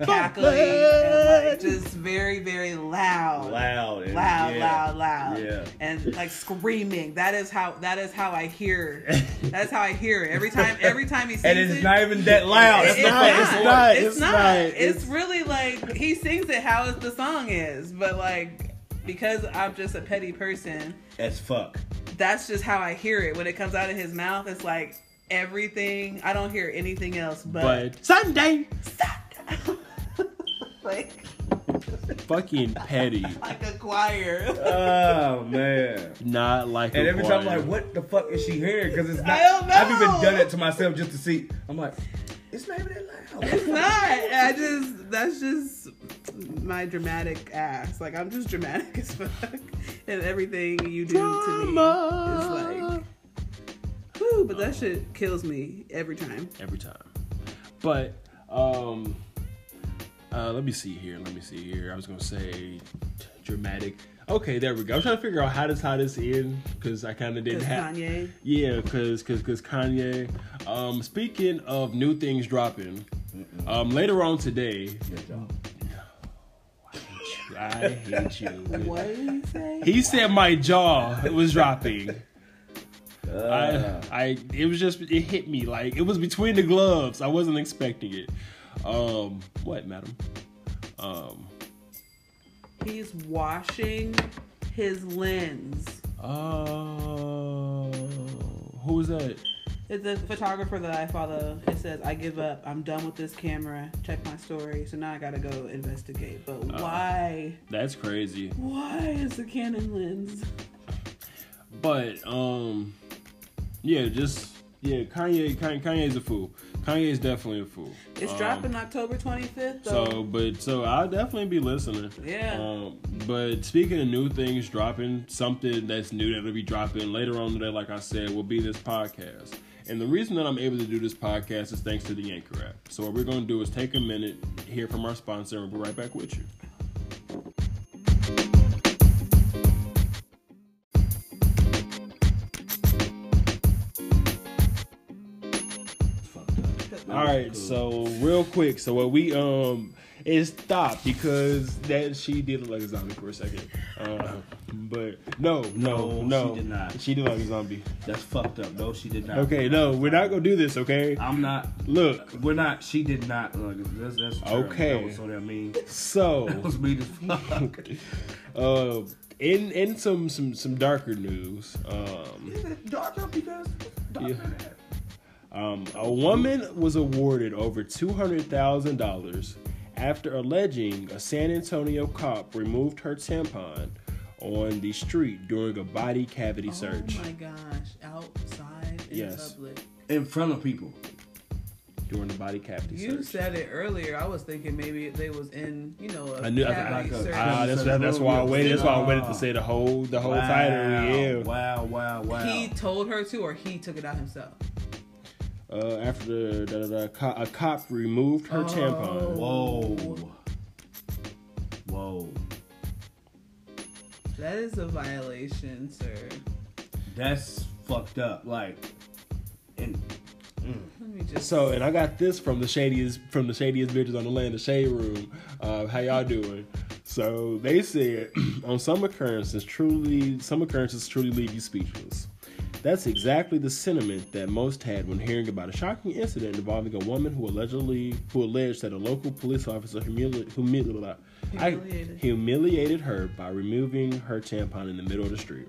cackly. And like, just very, very loud. Loud. And loud, yeah. loud, loud, loud. Yeah. And like screaming. That is how That is how I hear That's how I hear it. Every time Every time he sings and it. And it's not even that loud. It's, it's, not, not, it's not. It's, it's not. not. It's, it's really like... Like, he sings it how the song is, but like because I'm just a petty person as fuck, that's just how I hear it when it comes out of his mouth. It's like everything. I don't hear anything else but, but Sunday, Sunday. Like fucking petty, like a choir. Oh man, not like. And a every choir. Time I'm like, what the fuck is she hearing? Because it's not. I don't know. I've even done it to myself just to see. I'm like. It's not even that loud. It's not. I just, that's just my dramatic ass. Like, I'm just dramatic as fuck. And everything you do Drama. To me is like, whew, but that um, shit kills me every time. Every time. But, um, uh, let me see here. Let me see here. I was going to say dramatic. Okay, there we go. I'm trying to figure out how to tie this in because I kind of didn't have. Kanye. Yeah, because because because Kanye. Um, speaking of new things dropping, Mm-mm. um, later on today. Good job. I hate you. I hate you. What did he say? He said my jaw was dropping. Uh. I I it was just it hit me like it was between the gloves. I wasn't expecting it. Um, what, madam? Um. He's washing his lens. Oh. Who is that? It's a photographer that I follow. It says, I give up. I'm done with this camera. Check my story. So now I gotta go investigate. But uh, why? That's crazy. Why is the Canon lens? But, um, yeah, just, yeah, Kanye, Kanye Kanye's a fool. Kanye's definitely a fool. It's um, dropping October twenty-fifth, though. So, but, so I'll definitely be listening. Yeah. Um, but speaking of new things dropping, something that's new that'll be dropping later on today, like I said, will be this podcast. And the reason that I'm able to do this podcast is thanks to the Anchor app. So what we're going to do is take a minute, hear from our sponsor, and we'll be right back with you. All right, so real quick, so what we um it stopped because that she did look like a zombie for a second, uh, but no, no, no, no, she did not. She did look like a zombie. That's fucked up. No, she did not. Okay, no, we're not gonna do this. Okay, I'm not. Look, we're not. She did not look. That's that's terrible. Okay. That was so that mean. So that was mean as fuck. uh, in in some some some darker news. Um, Is it darker because darker yeah. than that? Um, a woman was awarded over two hundred thousand dollars after alleging a San Antonio cop removed her tampon on the street during a body cavity oh search. Oh my gosh, outside in yes. public. In front of people. During the body cavity you search. You said it earlier. I was thinking maybe they was in, you know, a I knew, cavity I, I, I, search. Ah, that's, that's, that's why I waited. That's why I waited to say the whole the whole wow. title. Yeah. Wow, wow, wow. He told her to or he took it out himself? Uh, after the, the, the co- a cop removed her oh. tampon. Whoa. Whoa. That is a violation, sir. That's fucked up. Like, and mm. Let me just... So, and I got this from the shadiest from the shadiest bitches on the land, the Shade Room. Uh, how y'all doing? So they said on some occurrences, truly some occurrences truly leave you speechless. That's exactly the sentiment that most had when hearing about a shocking incident involving a woman who allegedly, who alleged that a local police officer humili- humili- humiliated. I, humiliated her by removing her tampon in the middle of the street.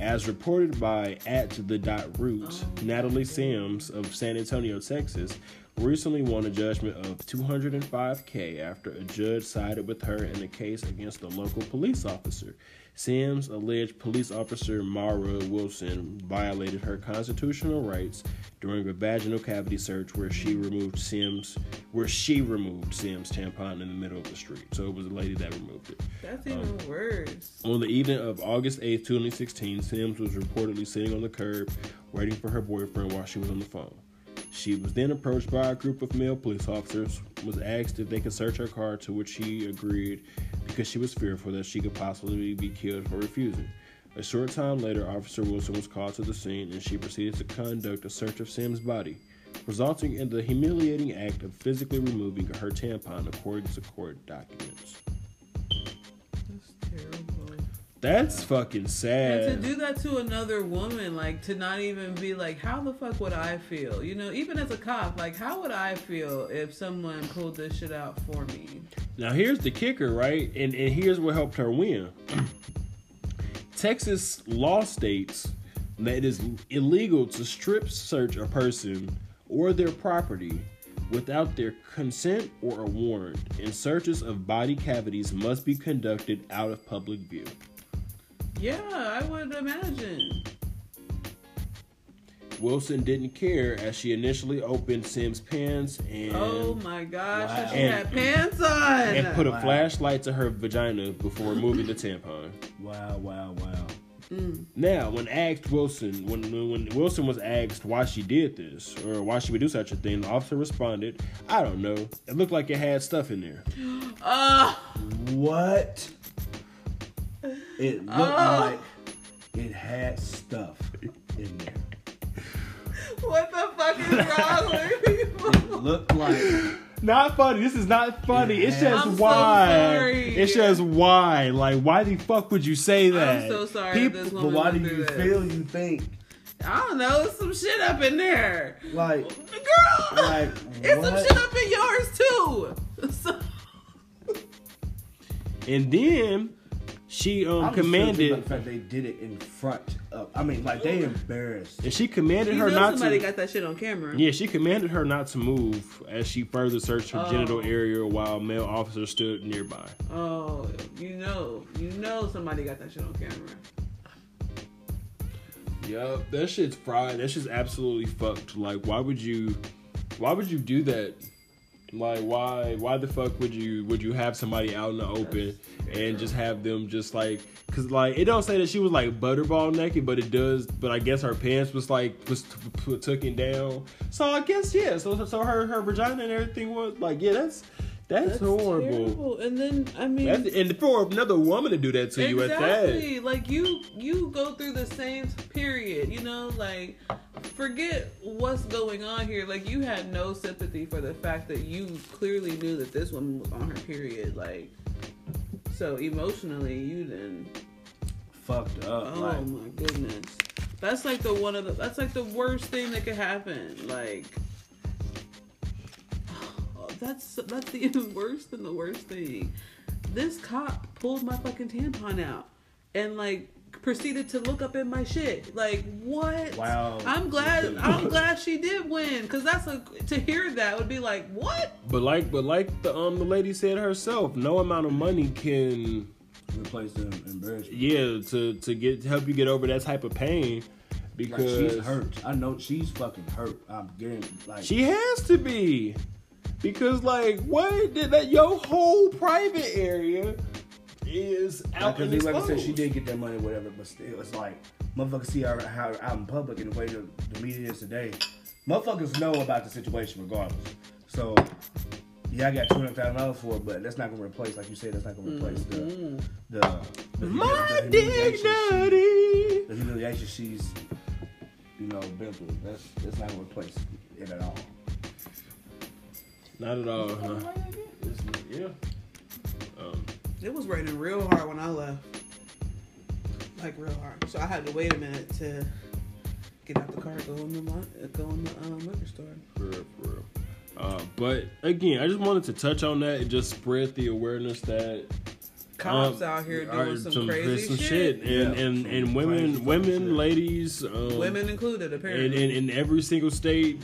As reported by at the dot roots, oh, Natalie Sims of San Antonio, Texas, recently won a judgment of two hundred five thousand dollars after a judge sided with her in a case against a local police officer. Sims alleged police officer Mara Wilson violated her constitutional rights during a vaginal cavity search where she removed Sims, where she removed Sims' tampon in the middle of the street. So it was the lady that removed it. That's even um, worse. On the evening of August eighth, twenty sixteen, Sims was reportedly sitting on the curb waiting for her boyfriend while she was on the phone. She was then approached by a group of male police officers, was asked if they could search her car, to which she agreed because she was fearful that she could possibly be killed for refusing. A short time later, Officer Wilson was called to the scene and she proceeded to conduct a search of Sims' body, resulting in the humiliating act of physically removing her tampon according to court documents. That's terrible. That's fucking sad. And to do that to another woman, like, to not even be like, how the fuck would I feel? You know, even as a cop, like, how would I feel if someone pulled this shit out for me? Now, here's the kicker, right? And, and here's what helped her win. Texas law states that it is illegal to strip search a person or their property without their consent or a warrant, and searches of body cavities must be conducted out of public view. Yeah, I would imagine. Wilson didn't care as she initially opened Sims' pants and... Oh my gosh, wow. she and, had pants on! And put a wow. flashlight to her vagina before removing the tampon. Wow, wow, wow. Mm. Now, when asked Wilson, when when Wilson was asked why she did this, or why she would do such a thing, the officer responded, I don't know. It looked like it had stuff in there. Uh, what? It looked uh, like it had stuff in there. What the fuck is wrong with people? It looked like... Not funny. This is not funny. It's just I'm why. So sorry. It's just why. Like, why the fuck would you say that? I'm so sorry. People, this woman but why do you this. feel you think? I don't know. Some shit up in there. Like, girl, like, it's what? Some shit up in yours too. So. And then she um commanded. The fact they did it in front of. I mean, like, they embarrassed. And she commanded you her not somebody to. Somebody got that shit on camera. Yeah, she commanded her not to move as she further searched her oh. genital area while male officers stood nearby. Oh, you know, you know, somebody got that shit on camera. Yup, that shit's fried. That shit's absolutely fucked. Like, why would you? Why would you do that? Like, why why the fuck would you would you have somebody out in the open and just have them just like, cause like it don't say that she was like butterball naked, but it does, but I guess her pants was like was t- t- taken down, so I guess yeah so so her, her vagina and everything was like, yeah that's that's, that's horrible terrible. And then I mean that's, and for another woman to do that to exactly. you at that exactly like you you go through the same period, you know, like forget what's going on here. Like, you had no sympathy for the fact that you clearly knew that this woman was on her period. Like, so emotionally, you then fucked up. Oh like. my goodness, that's like the one of the. That's like the worst thing that could happen. Like, oh, that's that's even worse than the worst thing. This cop pulled my fucking tampon out, and like. proceeded to look up in my shit. Like, what? Wow. I'm glad I'm glad she did win, cuz that's a, to hear that would be like, what? But like but like the um the lady said herself, no amount of money can replace the embarrassment. Yeah, to to get help you get over that type of pain, because like, she's hurt. I know she's fucking hurt. I'm getting like she has to be. Because like, what did that your whole private area is out in like, like I said, she did get that money, whatever. But still, it's like motherfuckers see her how out in public and the way the, the media is today. Motherfuckers know about the situation regardless. So yeah, I got two hundred thousand dollars for it, but that's not gonna replace, like you said, that's not gonna replace mm-hmm. the, the the my the, the dignity, she, the humiliation she's you know been through. That's that's not gonna replace it at all. Not at all. Huh? Yeah. Um, It was raining real hard when I left. Like, real hard. So I had to wait a minute to get out the car, go in the, go in the um, liquor store. For real, for real. Uh, but, again, I just wanted to touch on that and just spread the awareness that cops um, out here doing some, some crazy some shit. shit. And, yeah. and, and, and women, women, ladies. Um, women included, apparently. And in every single state,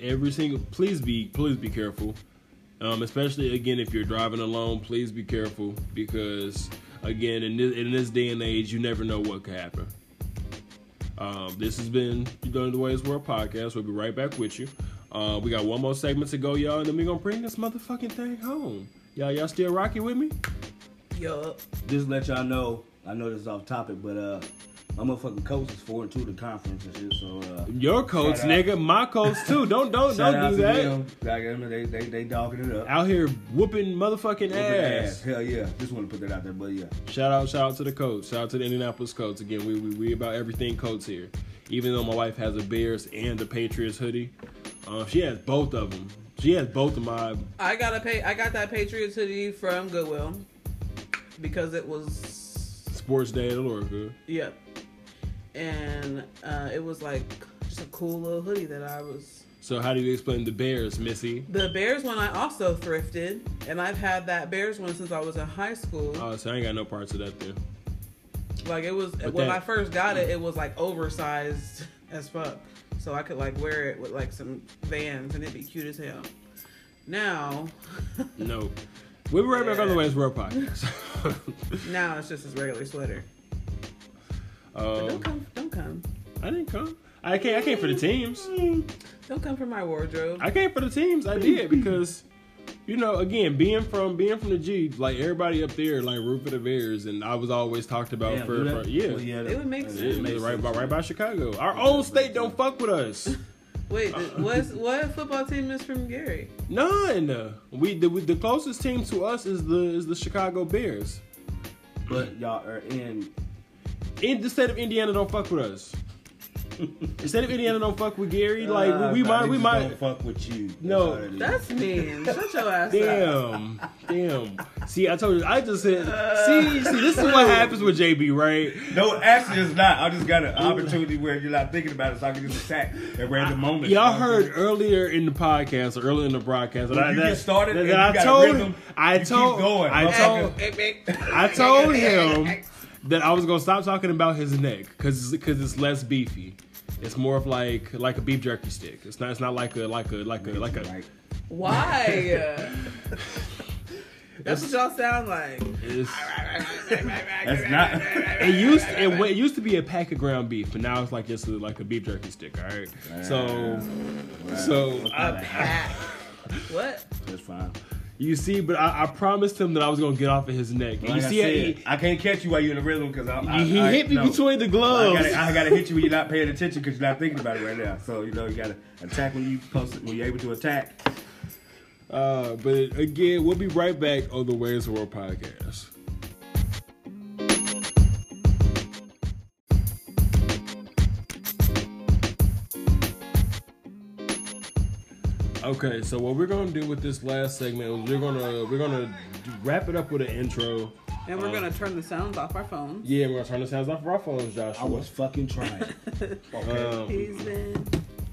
every single, please be, please be careful. Um, especially, again, if you're driving alone, please be careful, because again, in this, in this day and age, you never know what could happen. Um, this has been You've Done the Wei's World podcast. We'll be right back with you. Uh, we got one more segment to go, y'all, and then we're going to bring this motherfucking thing home. Y'all, y'all still rocking with me? Yup. Just let y'all know, I know this is off topic, but uh, my motherfucking coach is four and two to conference and shit. So uh, your coach, nigga, my coach too. Don't don't shout don't do that. Them. They they they dogging it up out here, whooping motherfucking whooping ass. ass. Hell yeah, just want to put that out there, but yeah. Shout out, shout out to the coach. Shout out to the Indianapolis coach. Again, we we we about everything coach here. Even though my wife has a Bears and a Patriots hoodie, uh, she has both of them. She has both of my. I got a pay. I got that Patriots hoodie from Goodwill because it was Sports Day at Alorica. Yeah, and uh, it was like just a cool little hoodie that I was. So how do you explain the Bears, Missy? The Bears one I also thrifted, and I've had that Bears one since I was in high school. Oh, so I ain't got no parts of that there. Like it was but when that, I first got it, it was like oversized as fuck. So I could like wear it with like some Vans and it'd be cute as hell. Now, no, we'll be right back on the Wei's World podcast. Now it's just his regular sweater. Um, but don't come, don't come. I didn't come. I came. I came for the teams. Don't come for my wardrobe. I came for the teams. I did because, you know, again, being from being from the G, like everybody up there, like root for the Bears, and I was always talked about yeah, for, for yeah. Well, yeah, it would make sense. It makes right sense. by right by Chicago. Our yeah, own state don't sense. fuck with us. Wait, uh, what what football team is from Gary? None. We the, we the closest team to us is the is the Chicago Bears. But y'all are in. In the state of Indiana don't fuck with us. Instead of Indiana don't fuck with Gary, like uh, we, we might we might don't fuck with you. No, that's, that's mean. Shut your ass damn. up. Damn, damn. See, I told you. I just said. Uh, see, see, this is what happens with J B, right? No, actually, it's not. I just got an opportunity where you're not thinking about it, so I can just attack at random moments. Y'all heard know? earlier in the podcast, or earlier in the broadcast, when that you I, that, get started. That, and that you I, told, rhythm, I, you told, keep going, I told. I told. I told him. That I was gonna stop talking about his neck because because it's less beefy. It's more of like like a beef jerky stick. It's not it's not like a like a like a like a. Why? That's what y'all sound like. That's not. It used it, it used to be a pack of ground beef, but now it's like just a, like a beef jerky stick. All right. Wow. So wow. so a pack. What? That's fine. You see, but I, I promised him that I was gonna get off of his neck. And like you see, I, said, he, I can't catch you while you're in the rhythm because I, I he I, hit me no. between the gloves. I gotta, I gotta hit you when you're not paying attention because you're not thinking about it right now. So you know you gotta attack when you post it, when you're able to attack. Uh, but again, we'll be right back on the Wei's World podcast. Okay, so what we're gonna do with this last segment is we're gonna we're gonna wrap it up with an intro, and we're um, gonna turn the sounds off our phones. Yeah, we're gonna turn the sounds off of our phones, Joshua. I was fucking trying. Okay. Um,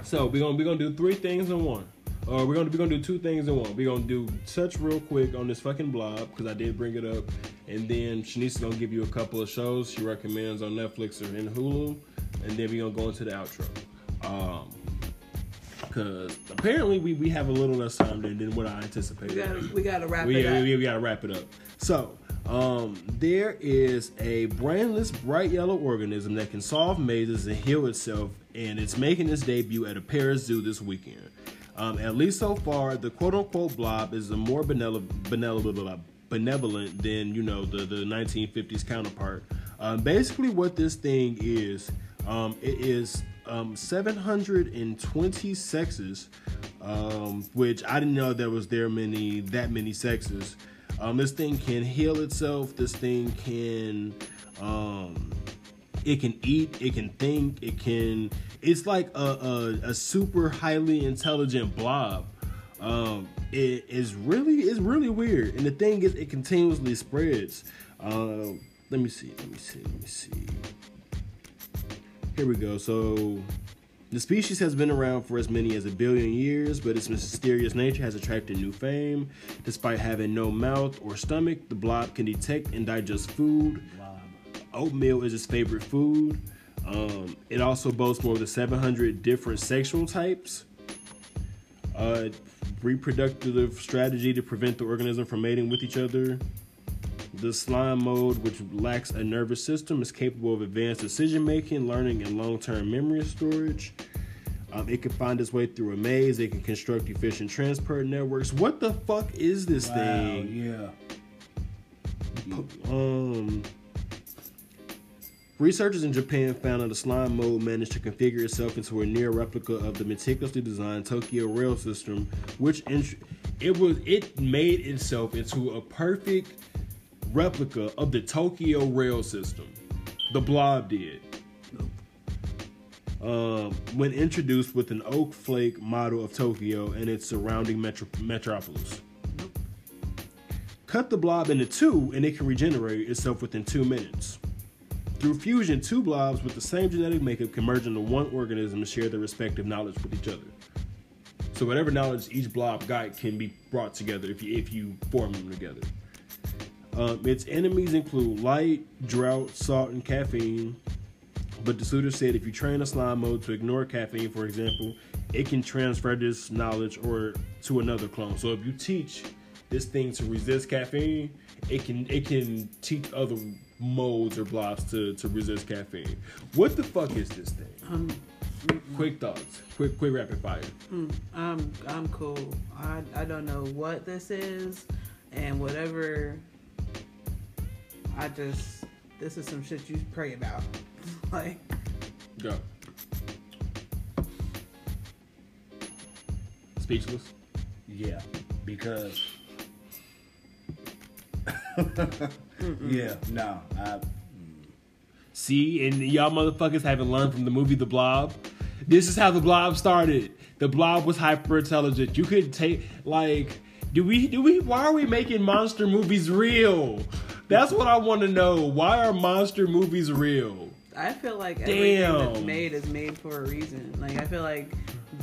so we're gonna we're gonna do three things in one. Uh, we're gonna we're gonna do two things in one. We're gonna do touch real quick on this fucking blob because I did bring it up, and then Shanice's gonna give you a couple of shows she recommends on Netflix or in Hulu, and then we're gonna go into the outro. Um, Because apparently we, we have a little less time than, than what I anticipated. We gotta, we gotta wrap we, it up. We, we gotta wrap it up. So, um, there is a brainless bright yellow organism that can solve mazes and heal itself, and it's making its debut at a Paris Zoo this weekend. Um, at least so far, the quote-unquote blob is a more benevolent, benevolent than, you know, the, the nineteen fifties counterpart. Um, basically what this thing is, um, it is... Um, seven hundred twenty sexes, um, which I didn't know there was there many that many sexes. Um, this thing can heal itself. This thing can, um, it can eat. It can think. It can. It's like a a, a super highly intelligent blob. Um, it is really it's really weird. And the thing is, it continuously spreads. Uh, let me see. Let me see. Let me see. Here we go. So, the species has been around for as many as a billion years, but its mysterious nature has attracted new fame. Despite having no mouth or stomach, the blob can detect and digest food. Blob. Oatmeal is its favorite food. Um, it also boasts more than seven hundred different sexual types. Uh, reproductive strategy to prevent the organism from mating with each other. The slime mode, which lacks a nervous system, is capable of advanced decision-making, learning, and long-term memory storage. Um, it can find its way through a maze. It can construct efficient transport networks. What the fuck is this wow, thing? Yeah. Um, researchers in Japan found that the slime mode managed to configure itself into a near replica of the meticulously designed Tokyo Rail System, which int- it was it made itself into a perfect replica of the Tokyo Rail System. The Blob did. Um, when introduced with an oak flake model of Tokyo and its surrounding metro- metropolis. Cut the blob into two, and it can regenerate itself within two minutes. Through fusion, two blobs with the same genetic makeup can merge into one organism and share their respective knowledge with each other. So whatever knowledge each blob got can be brought together if you, if you form them together. Um, its enemies include light, drought, salt, and caffeine. But the suitor said if you train a slime mode to ignore caffeine, for example, it can transfer this knowledge or to another clone. So if you teach this thing to resist caffeine, it can it can teach other modes or blobs to, to resist caffeine. What the fuck is this thing? Um, quick thoughts, quick quick rapid fire. Mm, I'm I'm cool. I I don't know what this is, and whatever. I just this is some shit you pray about. Like, go. Speechless. Yeah, because. yeah, no. I... See, and y'all motherfuckers haven't learned from the movie The Blob. This is how The Blob started. The Blob was hyper intelligent. You could take like, do we do we? Why are we making monster movies real? That's what I want to know. Why are monster movies real? I feel like everything Damn. that's made is made for a reason. Like I feel like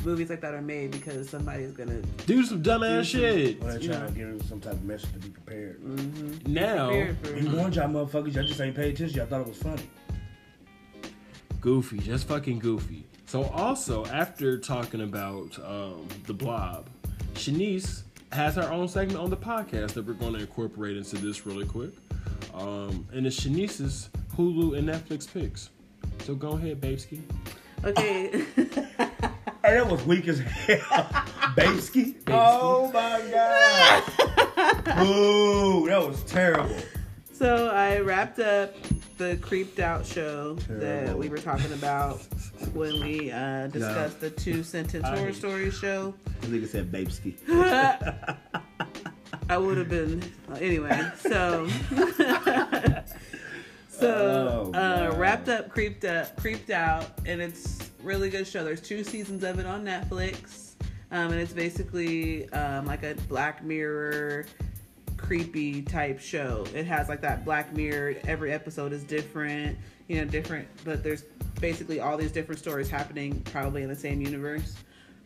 movies like that are made because somebody's gonna do some dumbass shit. Or they're trying know. to give them some type of message to be prepared. Mm-hmm. Now, we warned y'all motherfuckers. Y'all just ain't paid attention. Y'all thought it was funny. Goofy, just fucking goofy. So also, after talking about um, the Blob, Shanice has her own segment on the podcast that we're going to incorporate into this really quick. Um, and it's Shanice's Hulu and Netflix picks. So go ahead, Babeski. Okay. Oh. Hey, that was weak as hell. Babeski? Oh my god. Ooh, that was terrible. So I wrapped up the Creeped Out show terrible. that we were talking about when we uh, discussed no. the two sentence horror story show. The nigga said Babeski. I would have been anyway, so So, oh, uh, wrapped up, creeped up, creeped out, and it's a really good show. There's two seasons of it on Netflix, um, and it's basically um, like a Black Mirror, creepy type show. It has like that Black Mirror. Every episode is different, you know, different. But there's basically all these different stories happening, probably in the same universe.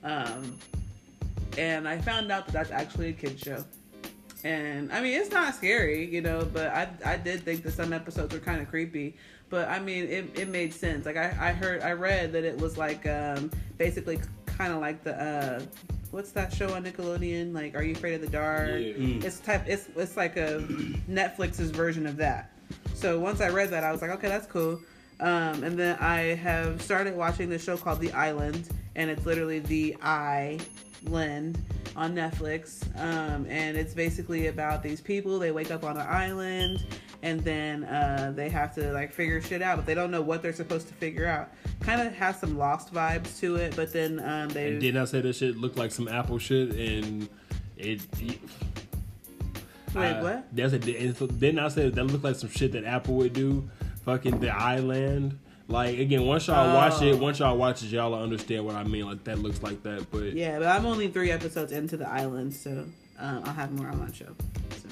Um, and I found out that that's actually a kid's show. And I mean, it's not scary, you know, but I I did think that some episodes were kind of creepy, but I mean, it, it made sense. Like I, I heard, I read that it was like, um, basically kind of like the, uh, what's that show on Nickelodeon? Like, Are You Afraid of the Dark? Yeah. Mm. It's type, it's, it's like a Netflix's version of that. So once I read that, I was like, okay, that's cool. Um, and then I have started watching this show called The Island, and it's literally The Island on Netflix, um, and it's basically about these people. They wake up on an island, and then uh, they have to like figure shit out, but they don't know what they're supposed to figure out. Kind of has some Lost vibes to it, but then um, they did not say that shit looked like some Apple shit, and it. it Wait, uh, what? That's a, didn't I say that looked like some shit that Apple would do? Fucking The Island. Like, again, once y'all oh. watch it, once y'all watch it, y'all understand what I mean. Like, that looks like that, but... Yeah, but I'm only three episodes into The Island, so um, I'll have more on my show. So.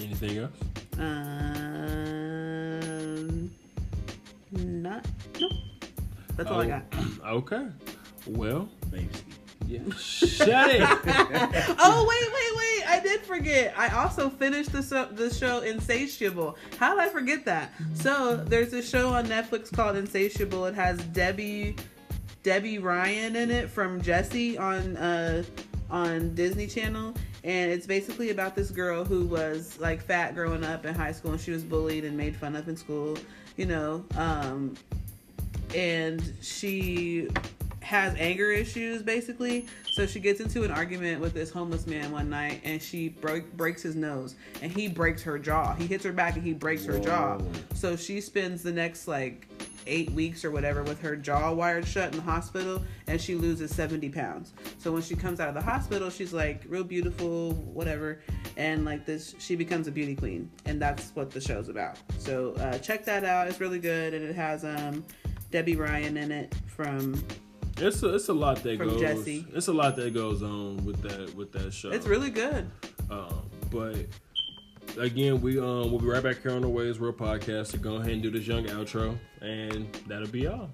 Anything else? Um... Not... Nope. That's oh, all I got. Okay. Well... Baby. Yeah. Shut it! Oh, wait, wait, wait. I did forget. I also finished the show, the show Insatiable. How did I forget that? So, there's a show on Netflix called Insatiable. It has Debbie Debbie Ryan in it from Jesse on uh, on Disney Channel. And it's basically about this girl who was like fat growing up in high school, and she was bullied and made fun of in school, you know, um, and she has anger issues basically. So she gets into an argument with this homeless man one night, and she bro- breaks his nose, and he breaks her jaw. He hits her back and he breaks Whoa. her jaw. So she spends the next like eight weeks or whatever with her jaw wired shut in the hospital, and she loses seventy pounds. So when she comes out of the hospital, she's like real beautiful, whatever, and like this, she becomes a beauty queen, and that's what the show's about. So uh check that out, it's really good. And it has um Debbie Ryan in it from it's a, it's a lot that goes Jesse. It's a lot that goes on with that with that show. It's really good. Um but again, we um we'll be right back here on the Wei's World podcast to go ahead and do this young outro, and that'll be all.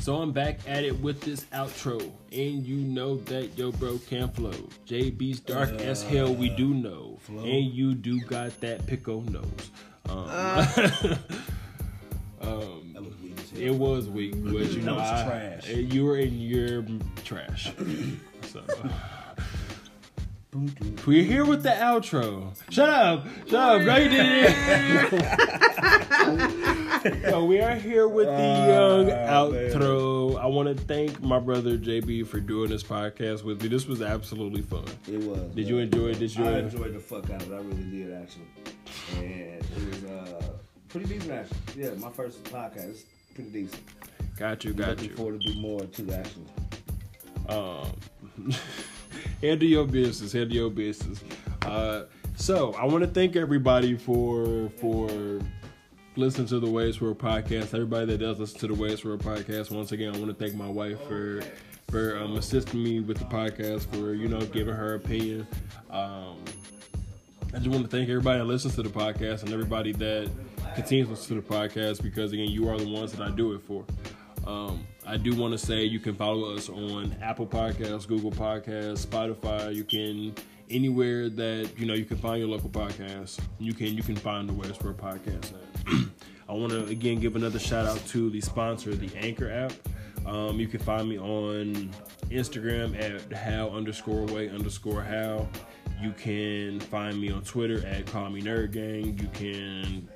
So I'm back at it with this outro, and you know that yo bro can flow. J B's dark uh, as hell, we do know, flow. And you do got that pickle nose. Um, uh. Um, that was weak as hell. It was weak, but you know, I, trash. You were in your trash. So we're here with the outro. Shut up, shut up, bro. You did it. So we are here with the young uh, outro. Man. I want to thank my brother J B for doing this podcast with me. This was absolutely fun. It was. Did man. you enjoy it? Did you? I enjoyed the fuck out of it. I really did, actually. And it was. Uh, Pretty decent, actually. Yeah, my first podcast is pretty decent. Got you, got Looking you. Looking forward to do more, too, actually. Um, handle your business, handle your business. Uh, so, I want to thank everybody for for listening to the Wei's World podcast. Everybody that does listen to the Wei's World podcast, once again, I want to thank my wife for for um, assisting me with the podcast, for, you know, giving her opinion. Um, I just want to thank everybody that listens to the podcast and everybody that continues to listen to the podcast, because again, you are the ones that I do it for. Um, I do want to say you can follow us on Apple Podcasts, Google Podcasts, Spotify. You can anywhere that you know you can find your local podcast. You can you can find the Wei's World podcast. I want to again give another shout out to the sponsor, the Anchor app. Um, you can find me on Instagram at how underscore way underscore how. You can find me on Twitter at Call Me Nerd Gang. You can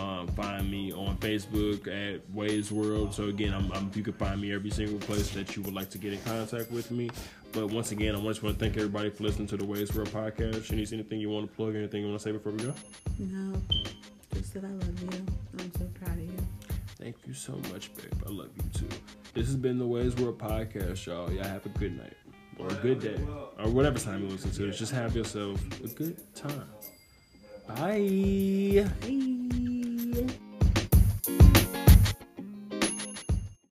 um, find me on Facebook at Wei's World. So again, I'm, I'm, you can find me every single place that you would like to get in contact with me. But once again, I just want to thank everybody for listening to the Wei's World podcast. Shanice, anything you want to plug? Anything you want to say before we go? No, just that I love you. I'm so proud of you. Thank you so much, babe. I love you too. This has been the Wei's World podcast, y'all. Y'all have a good night. Or a good day. Or whatever time you listen to it. Just have yourself a good time. Bye.